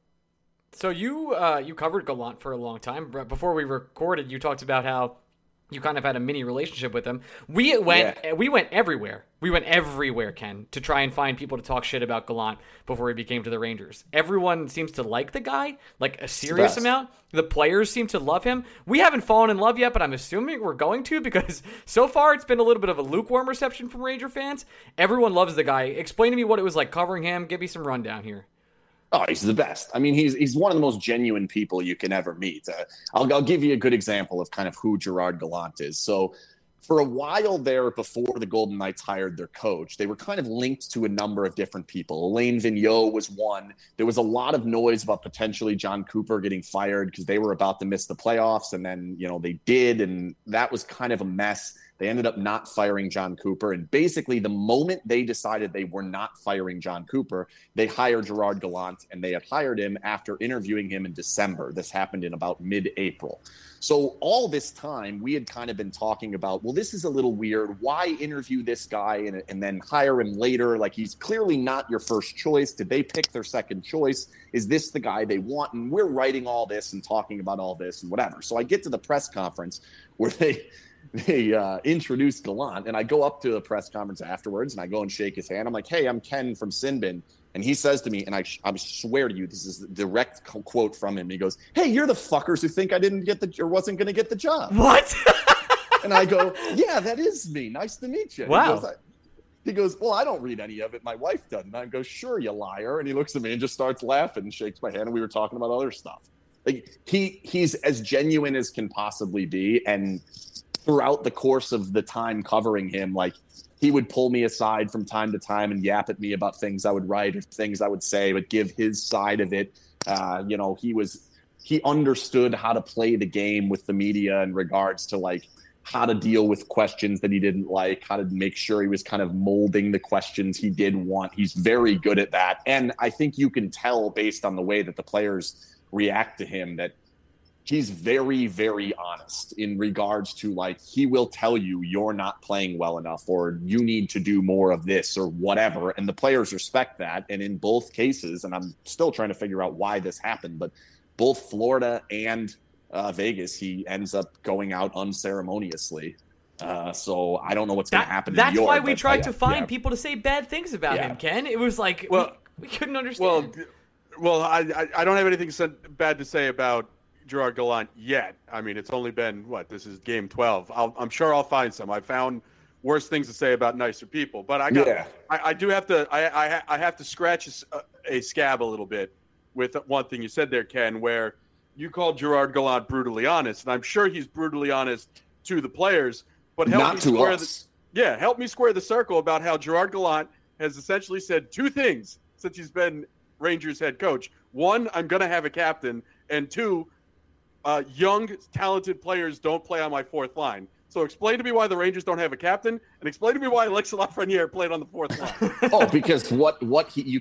So you covered Gallant for a long time. Before we recorded, you talked about how you kind of had a mini relationship with him. We went everywhere. We went everywhere, Ken, to try and find people to talk shit about Gallant before he became to the Rangers. Everyone seems to like the guy, like a serious amount. The players seem to love him. We haven't fallen in love yet, but I'm assuming we're going to, because so far it's been a little bit of a lukewarm reception from Ranger fans. Everyone loves the guy. Explain to me what it was like covering him. Give me some rundown here. Oh, he's the best. I mean, he's one of the most genuine people you can ever meet. I'll give you a good example of kind of who Gerard Gallant is. So for a while there, before the Golden Knights hired their coach, they were kind of linked to a number of different people. Elaine Vigneault was one. There was a lot of noise about potentially John Cooper getting fired because they were about to miss the playoffs. And then, you know, they did. And that was kind of a mess. They ended up not firing John Cooper. And basically the moment they decided they were not firing John Cooper, they hired Gerard Gallant, and they had hired him after interviewing him in December. This happened in about mid-April. So all this time we had kind of been talking about, well, this is a little weird. Why interview this guy and then hire him later? Like, he's clearly not your first choice. Did they pick their second choice? Is this the guy they want? And we're writing all this and talking about all this and whatever. So I get to the press conference where they introduced Gallant, and I go up to the press conference afterwards and I go and shake his hand. I'm like, hey, I'm Ken from Sinbin. And he says to me, and I swear to you, this is a direct quote from him. He goes, hey, you're the fuckers who think I didn't get the, or wasn't going to get the job. What? And I go, yeah, that is me. Nice to meet you. Wow. He goes, well, I don't read any of it. My wife doesn't. And I go, sure, you liar. And he looks at me and just starts laughing and shakes my hand. And we were talking about other stuff. Like, he's as genuine as can possibly be. And throughout the course of the time covering him, like, he would pull me aside from time to time and yap at me about things I would write or things I would say, but give his side of it. He understood how to play the game with the media in regards to, like, how to deal with questions that he didn't like, how to make sure he was kind of molding the questions he did want. He's very good at that. And I think you can tell based on the way that the players react to him that he's very, very honest in regards to, like, he will tell you you're not playing well enough or you need to do more of this or whatever. And the players respect that. And in both cases, and I'm still trying to figure out why this happened, but both Florida and Vegas, he ends up going out unceremoniously. So I don't know what's going to happen in New York. That's why we tried to find people to say bad things about him, Ken. It was like, we couldn't understand. Well, I don't have anything bad to say about Gerard Gallant yet. I mean, it's only been, this is game 12. I'm sure I'll find some. I found worse things to say about nicer people, but I have to scratch a scab a little bit with one thing you said there, Ken, where you called Gerard Gallant brutally honest, and I'm sure he's brutally honest to the players, but help me square the circle about how Gerard Gallant has essentially said two things since he's been Rangers head coach. One, I'm going to have a captain, and two, young, talented players don't play on my fourth line. So explain to me why the Rangers don't have a captain, and explain to me why Alexei Lafreniere played on the fourth line. Because you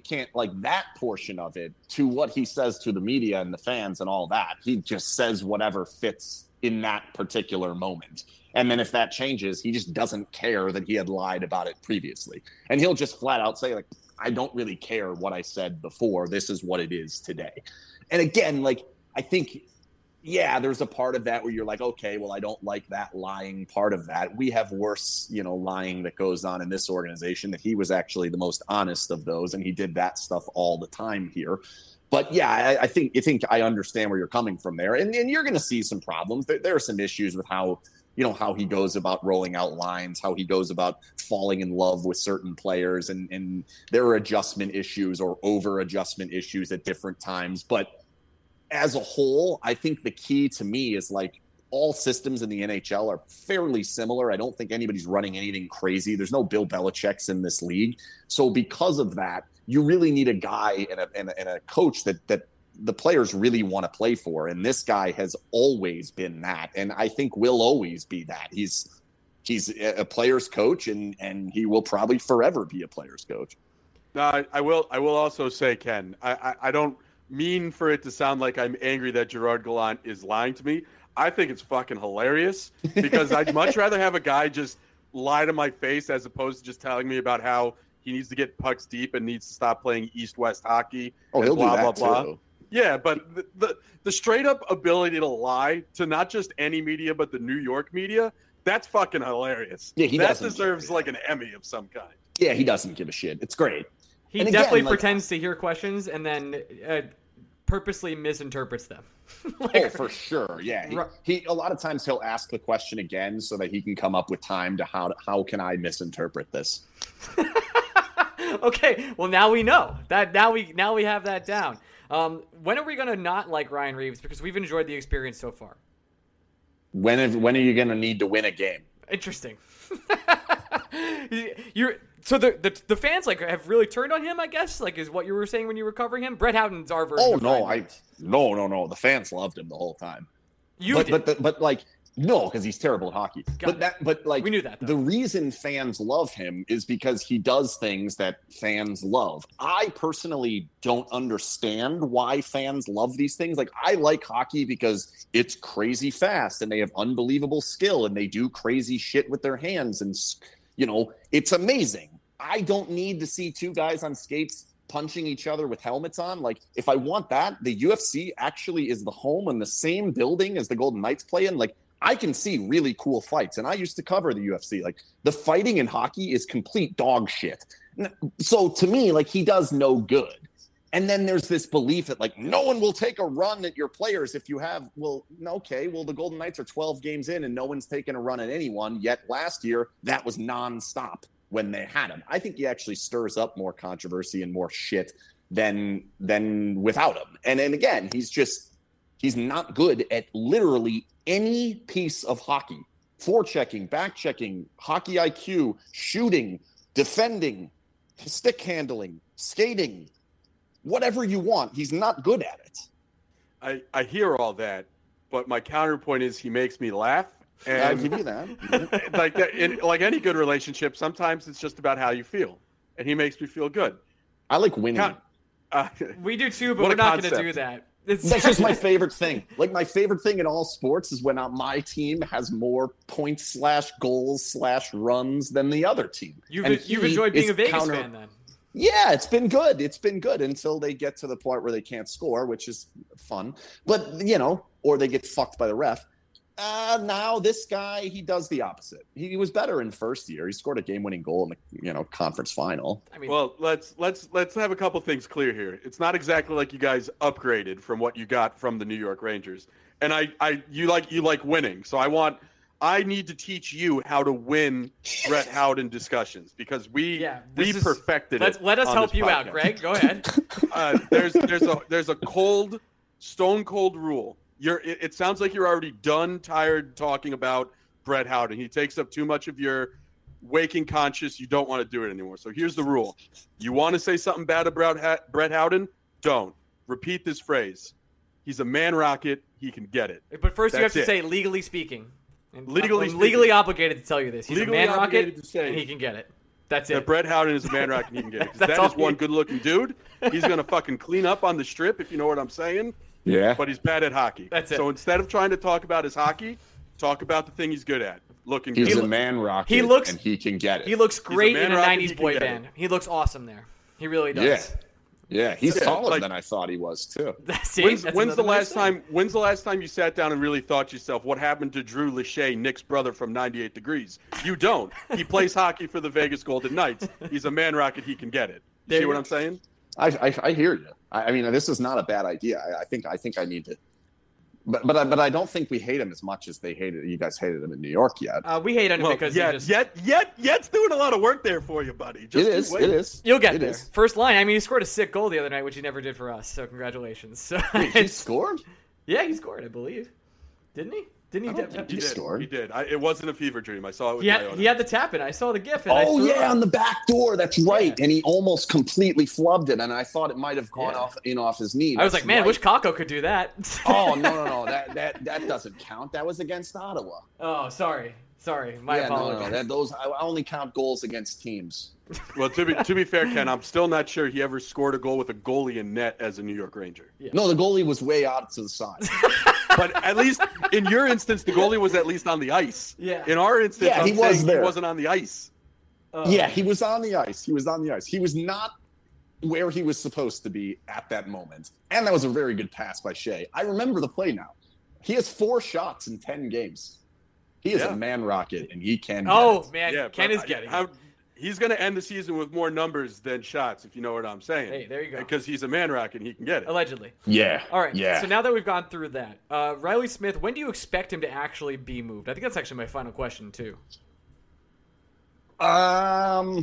can't like that portion of it to what he says to the media and the fans and all that. He just says whatever fits in that particular moment. And then if that changes, he just doesn't care that he had lied about it previously. And he'll just flat out say, like, I don't really care what I said before. This is what it is today. And again, like, I think – there's a part of that where you're like, okay, well, I don't like that lying part of that. We have worse, lying that goes on in this organization, that he was actually the most honest of those, and he did that stuff all the time here. But I think I understand where you're coming from there. And you're going to see some problems. There are some issues with how he goes about rolling out lines, how he goes about falling in love with certain players. And there are adjustment issues or over adjustment issues at different times. But as a whole, I think the key to me is, like, all systems in the NHL are fairly similar. I don't think anybody's running anything crazy. There's no Bill Belichick's in this league. So because of that, you really need a guy and a coach that the players really want to play for. And this guy has always been that. And I think will always be that. He's a player's coach, and he will probably forever be a player's coach. No, I will also say, Ken, I don't mean for it to sound like I'm angry that Gerard Gallant is lying to me. I think it's fucking hilarious, because I'd much rather have a guy just lie to my face as opposed to just telling me about how he needs to get pucks deep and needs to stop playing East-West hockey. He'll blah, do that blah, too. Blah. Yeah, but the straight-up ability to lie to not just any media but the New York media, that's fucking hilarious. Yeah, that deserves like an Emmy of some kind. Yeah, he doesn't give a shit. It's great. He definitely pretends to hear questions and then purposely misinterprets them. For sure. Yeah. He a lot of times he'll ask the question again so that he can come up with time to how can I misinterpret this? Okay. Well, now we know that. Now we have that down. When are we going to not like Ryan Reeves? Because we've enjoyed the experience so far. When are you going to need to win a game? Interesting. So the fans, like, have really turned on him, I guess, like, is what you were saying when you were covering him. Brett Howden's our version. Oh no, no. The fans loved him the whole time. But like No, because he's terrible at hockey. But like we knew that, though. The reason fans love him is because he does things that fans love. I personally don't understand why fans love these things. Like, I like hockey because it's crazy fast and they have unbelievable skill and they do crazy shit with their hands, and, you know, it's amazing. I don't need to see two guys on skates punching each other with helmets on. Like, if I want that, the UFC actually is the home and the same building as the Golden Knights play in. Like, I can see really cool fights, and I used to cover the UFC. Like, the fighting in hockey is complete dog shit. So to me, like, he does no good. And then there's this belief that, like, no one will take a run at your players if you have, well, okay, well, the Golden Knights are 12 games in and no one's taken a run at anyone, yet last year that was nonstop when they had him. I think he actually stirs up more controversy and more shit than without him. And then again, he's not good at literally any piece of hockey. Forechecking, backchecking, hockey IQ, shooting, defending, stick handling, skating, whatever you want. He's not good at it. I hear all that, but my counterpoint is he makes me laugh. And I give you that. Like that, like any good relationship, sometimes it's just about how you feel, and he makes me feel good. I like winning. We do too, but we're not going to do that. That's just my favorite thing. Like, my favorite thing in all sports is when my team has more points / goals / runs than the other team. You've enjoyed being a Vegas fan, then. Yeah, it's been good. It's been good until they get to the point where they can't score, which is fun. But, you know, or they get fucked by the ref. Now this guy, he does the opposite. He was better in first year. He scored a game-winning goal in the conference final. I mean, well, let's have a couple things clear here. It's not exactly like you guys upgraded from what you got from the New York Rangers. And you like winning, so I need to teach you how to win Brett Howden discussions, because we perfected it. Let us help you out, Greg. Go ahead. There's a cold, stone cold rule. It sounds like you're already tired talking about Brett Howden. He takes up too much of your waking conscious. You don't want to do it anymore. So here's the rule. You want to say something bad about Brett Howden? Don't. Repeat this phrase. He's a man rocket. He can get it. But first, you have to say, legally speaking. And legally obligated to tell you this. He's legally a man rocket, and he can get it. That's it. That Brett Howden is a man rocket, and he can get it. One good-looking dude. He's going to fucking clean up on the strip, if you know what I'm saying. Yeah. But he's bad at hockey. That's it. So instead of trying to talk about his hockey, talk about the thing he's good at. He's a man rocket, and he can get it. He looks great in a 90s boy band. He looks awesome there. He really does. Yeah. He's taller than I thought he was, too. When's the last time you sat down and really thought to yourself, what happened to Drew Lachey, Nick's brother from 98 Degrees? You don't. He plays hockey for the Vegas Golden Knights. He's a man rocket. He can get it. See what I'm saying? I hear you. I mean, this is not a bad idea. I think I need to, but I don't think we hate him as much as you guys hated him in New York yet. We hate him because yet's doing a lot of work there for you, buddy. It is. You'll get there. First line. I mean, he scored a sick goal the other night, which he never did for us. So congratulations. So wait, he scored? Yeah, he scored, I believe. Didn't he? He did. He did. It wasn't a fever dream. I saw it with my own eyes. He had the tap in. I saw the gif. On the back door. That's right. Yeah. And he almost completely flubbed it. And I thought it might have gone off his knee. I was like, man, I wish Kakko could do that. Oh, no. That doesn't count. That was against Ottawa. Oh, sorry. My apologies. No. I only count goals against teams. Well, to be fair, Ken, I'm still not sure he ever scored a goal with a goalie in net as a New York Ranger. Yeah. No, the goalie was way out to the side. But at least in your instance, the goalie was at least on the ice. Yeah. In our instance, he wasn't on the ice. He was on the ice. He was on the ice. He was not where he was supposed to be at that moment. And that was a very good pass by Shea. I remember the play now. He has 4 shots in 10 games. He is a man rocket, and he can. Oh, man. Yeah, Ken is getting it. He's going to end the season with more numbers than shots, if you know what I'm saying. Hey, there you go. Because he's a man rocket and he can get it. Allegedly. Yeah. All right. Yeah. So now that we've gone through that, Reilly Smith, when do you expect him to actually be moved? I think that's actually my final question, too. Well,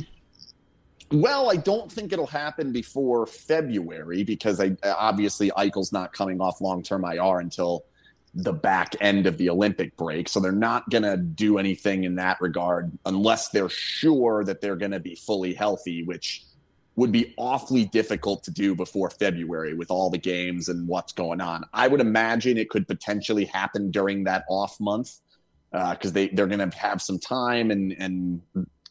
I don't think it'll happen before February because obviously Eichel's not coming off long-term IR until the back end of the Olympic break. So they're not going to do anything in that regard unless they're sure that they're going to be fully healthy, which would be awfully difficult to do before February with all the games and what's going on. I would imagine it could potentially happen during that off month because they're going to have some time. And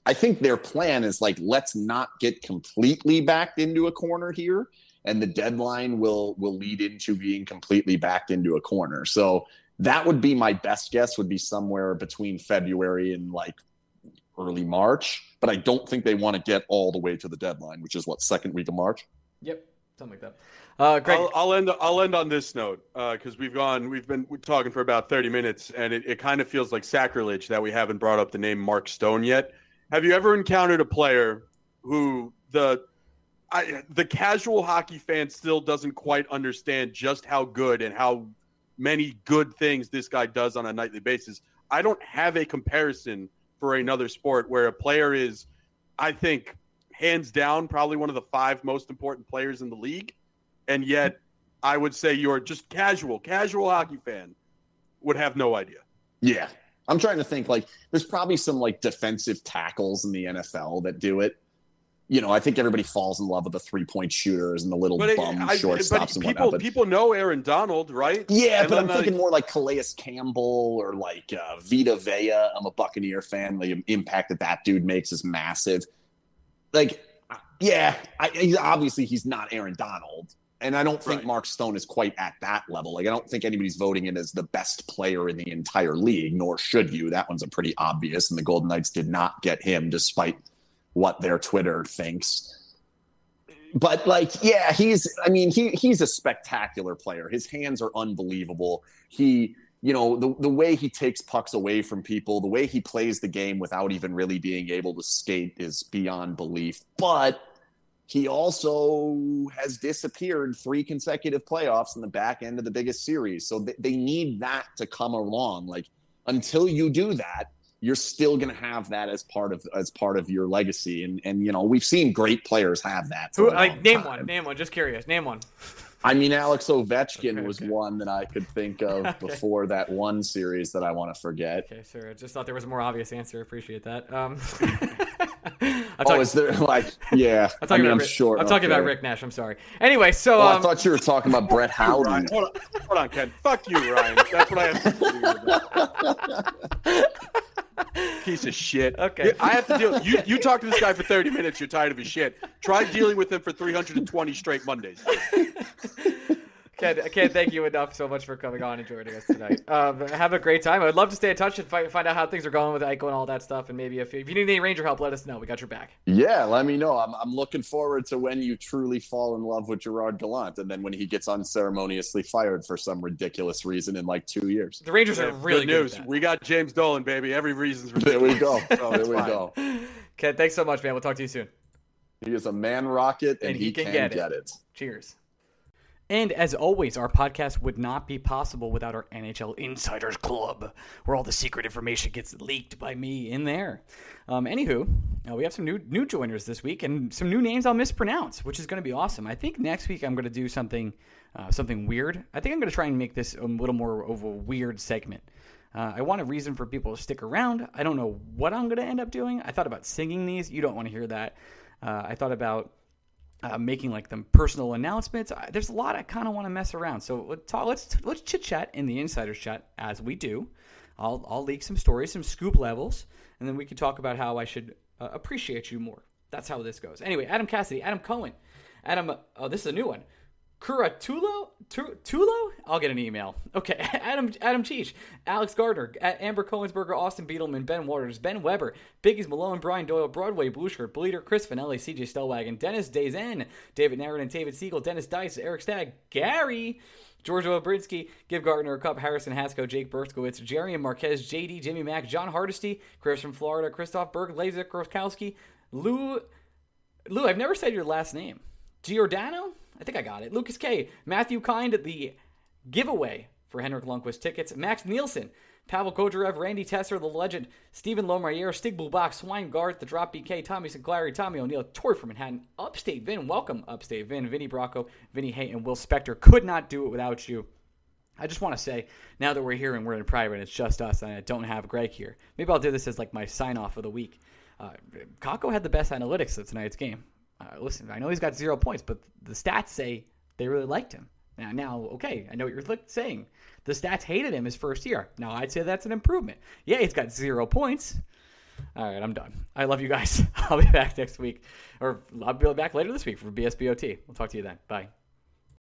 I think their plan is like, let's not get completely backed into a corner here. And the deadline will lead into being completely backed into a corner. So that would be my best guess, would be somewhere between February and like early March. But I don't think they want to get all the way to the deadline, which is what, second week of March? Yep, something like that. Greg. I'll end on this note because we've been talking for about 30 minutes, and it kind of feels like sacrilege that we haven't brought up the name Mark Stone yet. Have you ever encountered a player who the casual hockey fan still doesn't quite understand just how good and how many good things this guy does on a nightly basis? I don't have a comparison for another sport where a player is, I think, hands down, probably one of the five most important players in the league. And yet I would say you're just casual hockey fan would have no idea. Yeah. I'm trying to think, like, there's probably some like defensive tackles in the NFL that do it. You know, I think everybody falls in love with the 3-point shooters and the little shortstops and whatnot. But people know Aaron Donald, right? Yeah, but I'm thinking more like Calais Campbell or like Vita Vea. I'm a Buccaneer fan. The impact that dude makes is massive. Like, yeah, obviously he's not Aaron Donald. And I don't think Mark Stone is quite at that level. Like, I don't think anybody's voting him as the best player in the entire league, nor should you. That one's a pretty obvious, and the Golden Knights did not get him despite – what their Twitter thinks. But like, yeah, he's a spectacular player. His hands are unbelievable. He, you know, the way he takes pucks away from people, the way he plays the game without even really being able to skate is beyond belief. But he also has disappeared 3 consecutive playoffs in the back end of the biggest series. So they need that to come along. Like, until you do that, you're still going to have that as part of your legacy, and you know, we've seen great players have that. Name one. Just curious, name one. I mean, Alex Ovechkin was one that I could think of before that one series that I want to forget. Okay, sure. I just thought there was a more obvious answer. Appreciate that. Is there like, yeah? I'm talking about Rick Nash. I'm sorry. Anyway, so I thought you were talking about Brett Howden. Hold on, Ken. Fuck you, Ryan. That's what I have to do with that. Piece of shit. Okay. I have to deal. You talk to this guy for 30 minutes, you're tired of his shit. Try dealing with him for 320 straight Mondays. I can't thank you enough so much for coming on and joining us tonight. Have a great time. I would love to stay in touch and find out how things are going with Eichel and all that stuff. And maybe if you need any Ranger help, let us know. We got your back. Yeah, let me know. I'm looking forward to when you truly fall in love with Gerard Gallant, and then when he gets unceremoniously fired for some ridiculous reason in like 2 years. The Rangers are really good news. At that. We got James Dolan, baby. Every reason's ridiculous. There we go. Ken, thanks so much, man. We'll talk to you soon. He is a man rocket, and he can get it. Cheers. And as always, our podcast would not be possible without our NHL Insiders Club, where all the secret information gets leaked by me in there. Anywho, we have some new joiners this week and some new names I'll mispronounce, which is going to be awesome. I think next week I'm going to do something weird. I think I'm going to try and make this a little more of a weird segment. I want a reason for people to stick around. I don't know what I'm going to end up doing. I thought about singing these. You don't want to hear that. I thought about making like them personal announcements. There's a lot I kind of want to mess around. So let's chit chat in the insider's chat as we do. I'll leak some stories, some scoop levels, and then we can talk about how I should appreciate you more. That's how this goes. Anyway, Adam Cassidy, Adam Cohen, oh, this is a new one. Kuratulo? I'll get an email. Okay, Adam Cheech, Alex Gardner, Amber Cohensberger, Austin Beetleman, Ben Waters, Ben Weber, Biggies Malone, Brian Doyle, Broadway, Blue Shirt, Bleeder, Chris Finelli, CJ Stellwagen, Dennis Dazen, David Narron, David Siegel, Dennis Dice, Eric Stagg, Gary, Giorgio Obrinsky, Give Gardner a Cup, Harrison Hasko, Jake Berskowitz, Jerry and Marquez, JD, Jimmy Mack, John Hardesty, Chris from Florida, Christoph Berg, Lazek Groskowski, Lou, I've never said your last name. Giordano? I think I got it. Lucas K. Matthew Kind at the giveaway for Henrik Lundqvist tickets. Max Nielsen. Pavel Kojarev. Randy Tesser, the legend. Stephen Lomarier. Stig Bulbach. Swinegard. The Drop BK. Tommy Sinclair. Tommy O'Neill. Tori from Manhattan. Upstate Vin. Welcome, Upstate Vin. Vinny Bracco. Vinny Hay and Will Spector. Could not do it without you. I just want to say, now that we're here and we're in private, it's just us and I don't have Greg here. Maybe I'll do this as like my sign-off of the week. Kakko had the best analytics of tonight's game. Listen, I know he's got 0 points, but the stats say they really liked him. Now, okay, I know what you're saying. The stats hated him his first year. Now, I'd say that's an improvement. Yeah, he's got 0 points. All right, I'm done. I love you guys. I'll be back next week. Or I'll be back later this week for BSBOT. We'll talk to you then. Bye.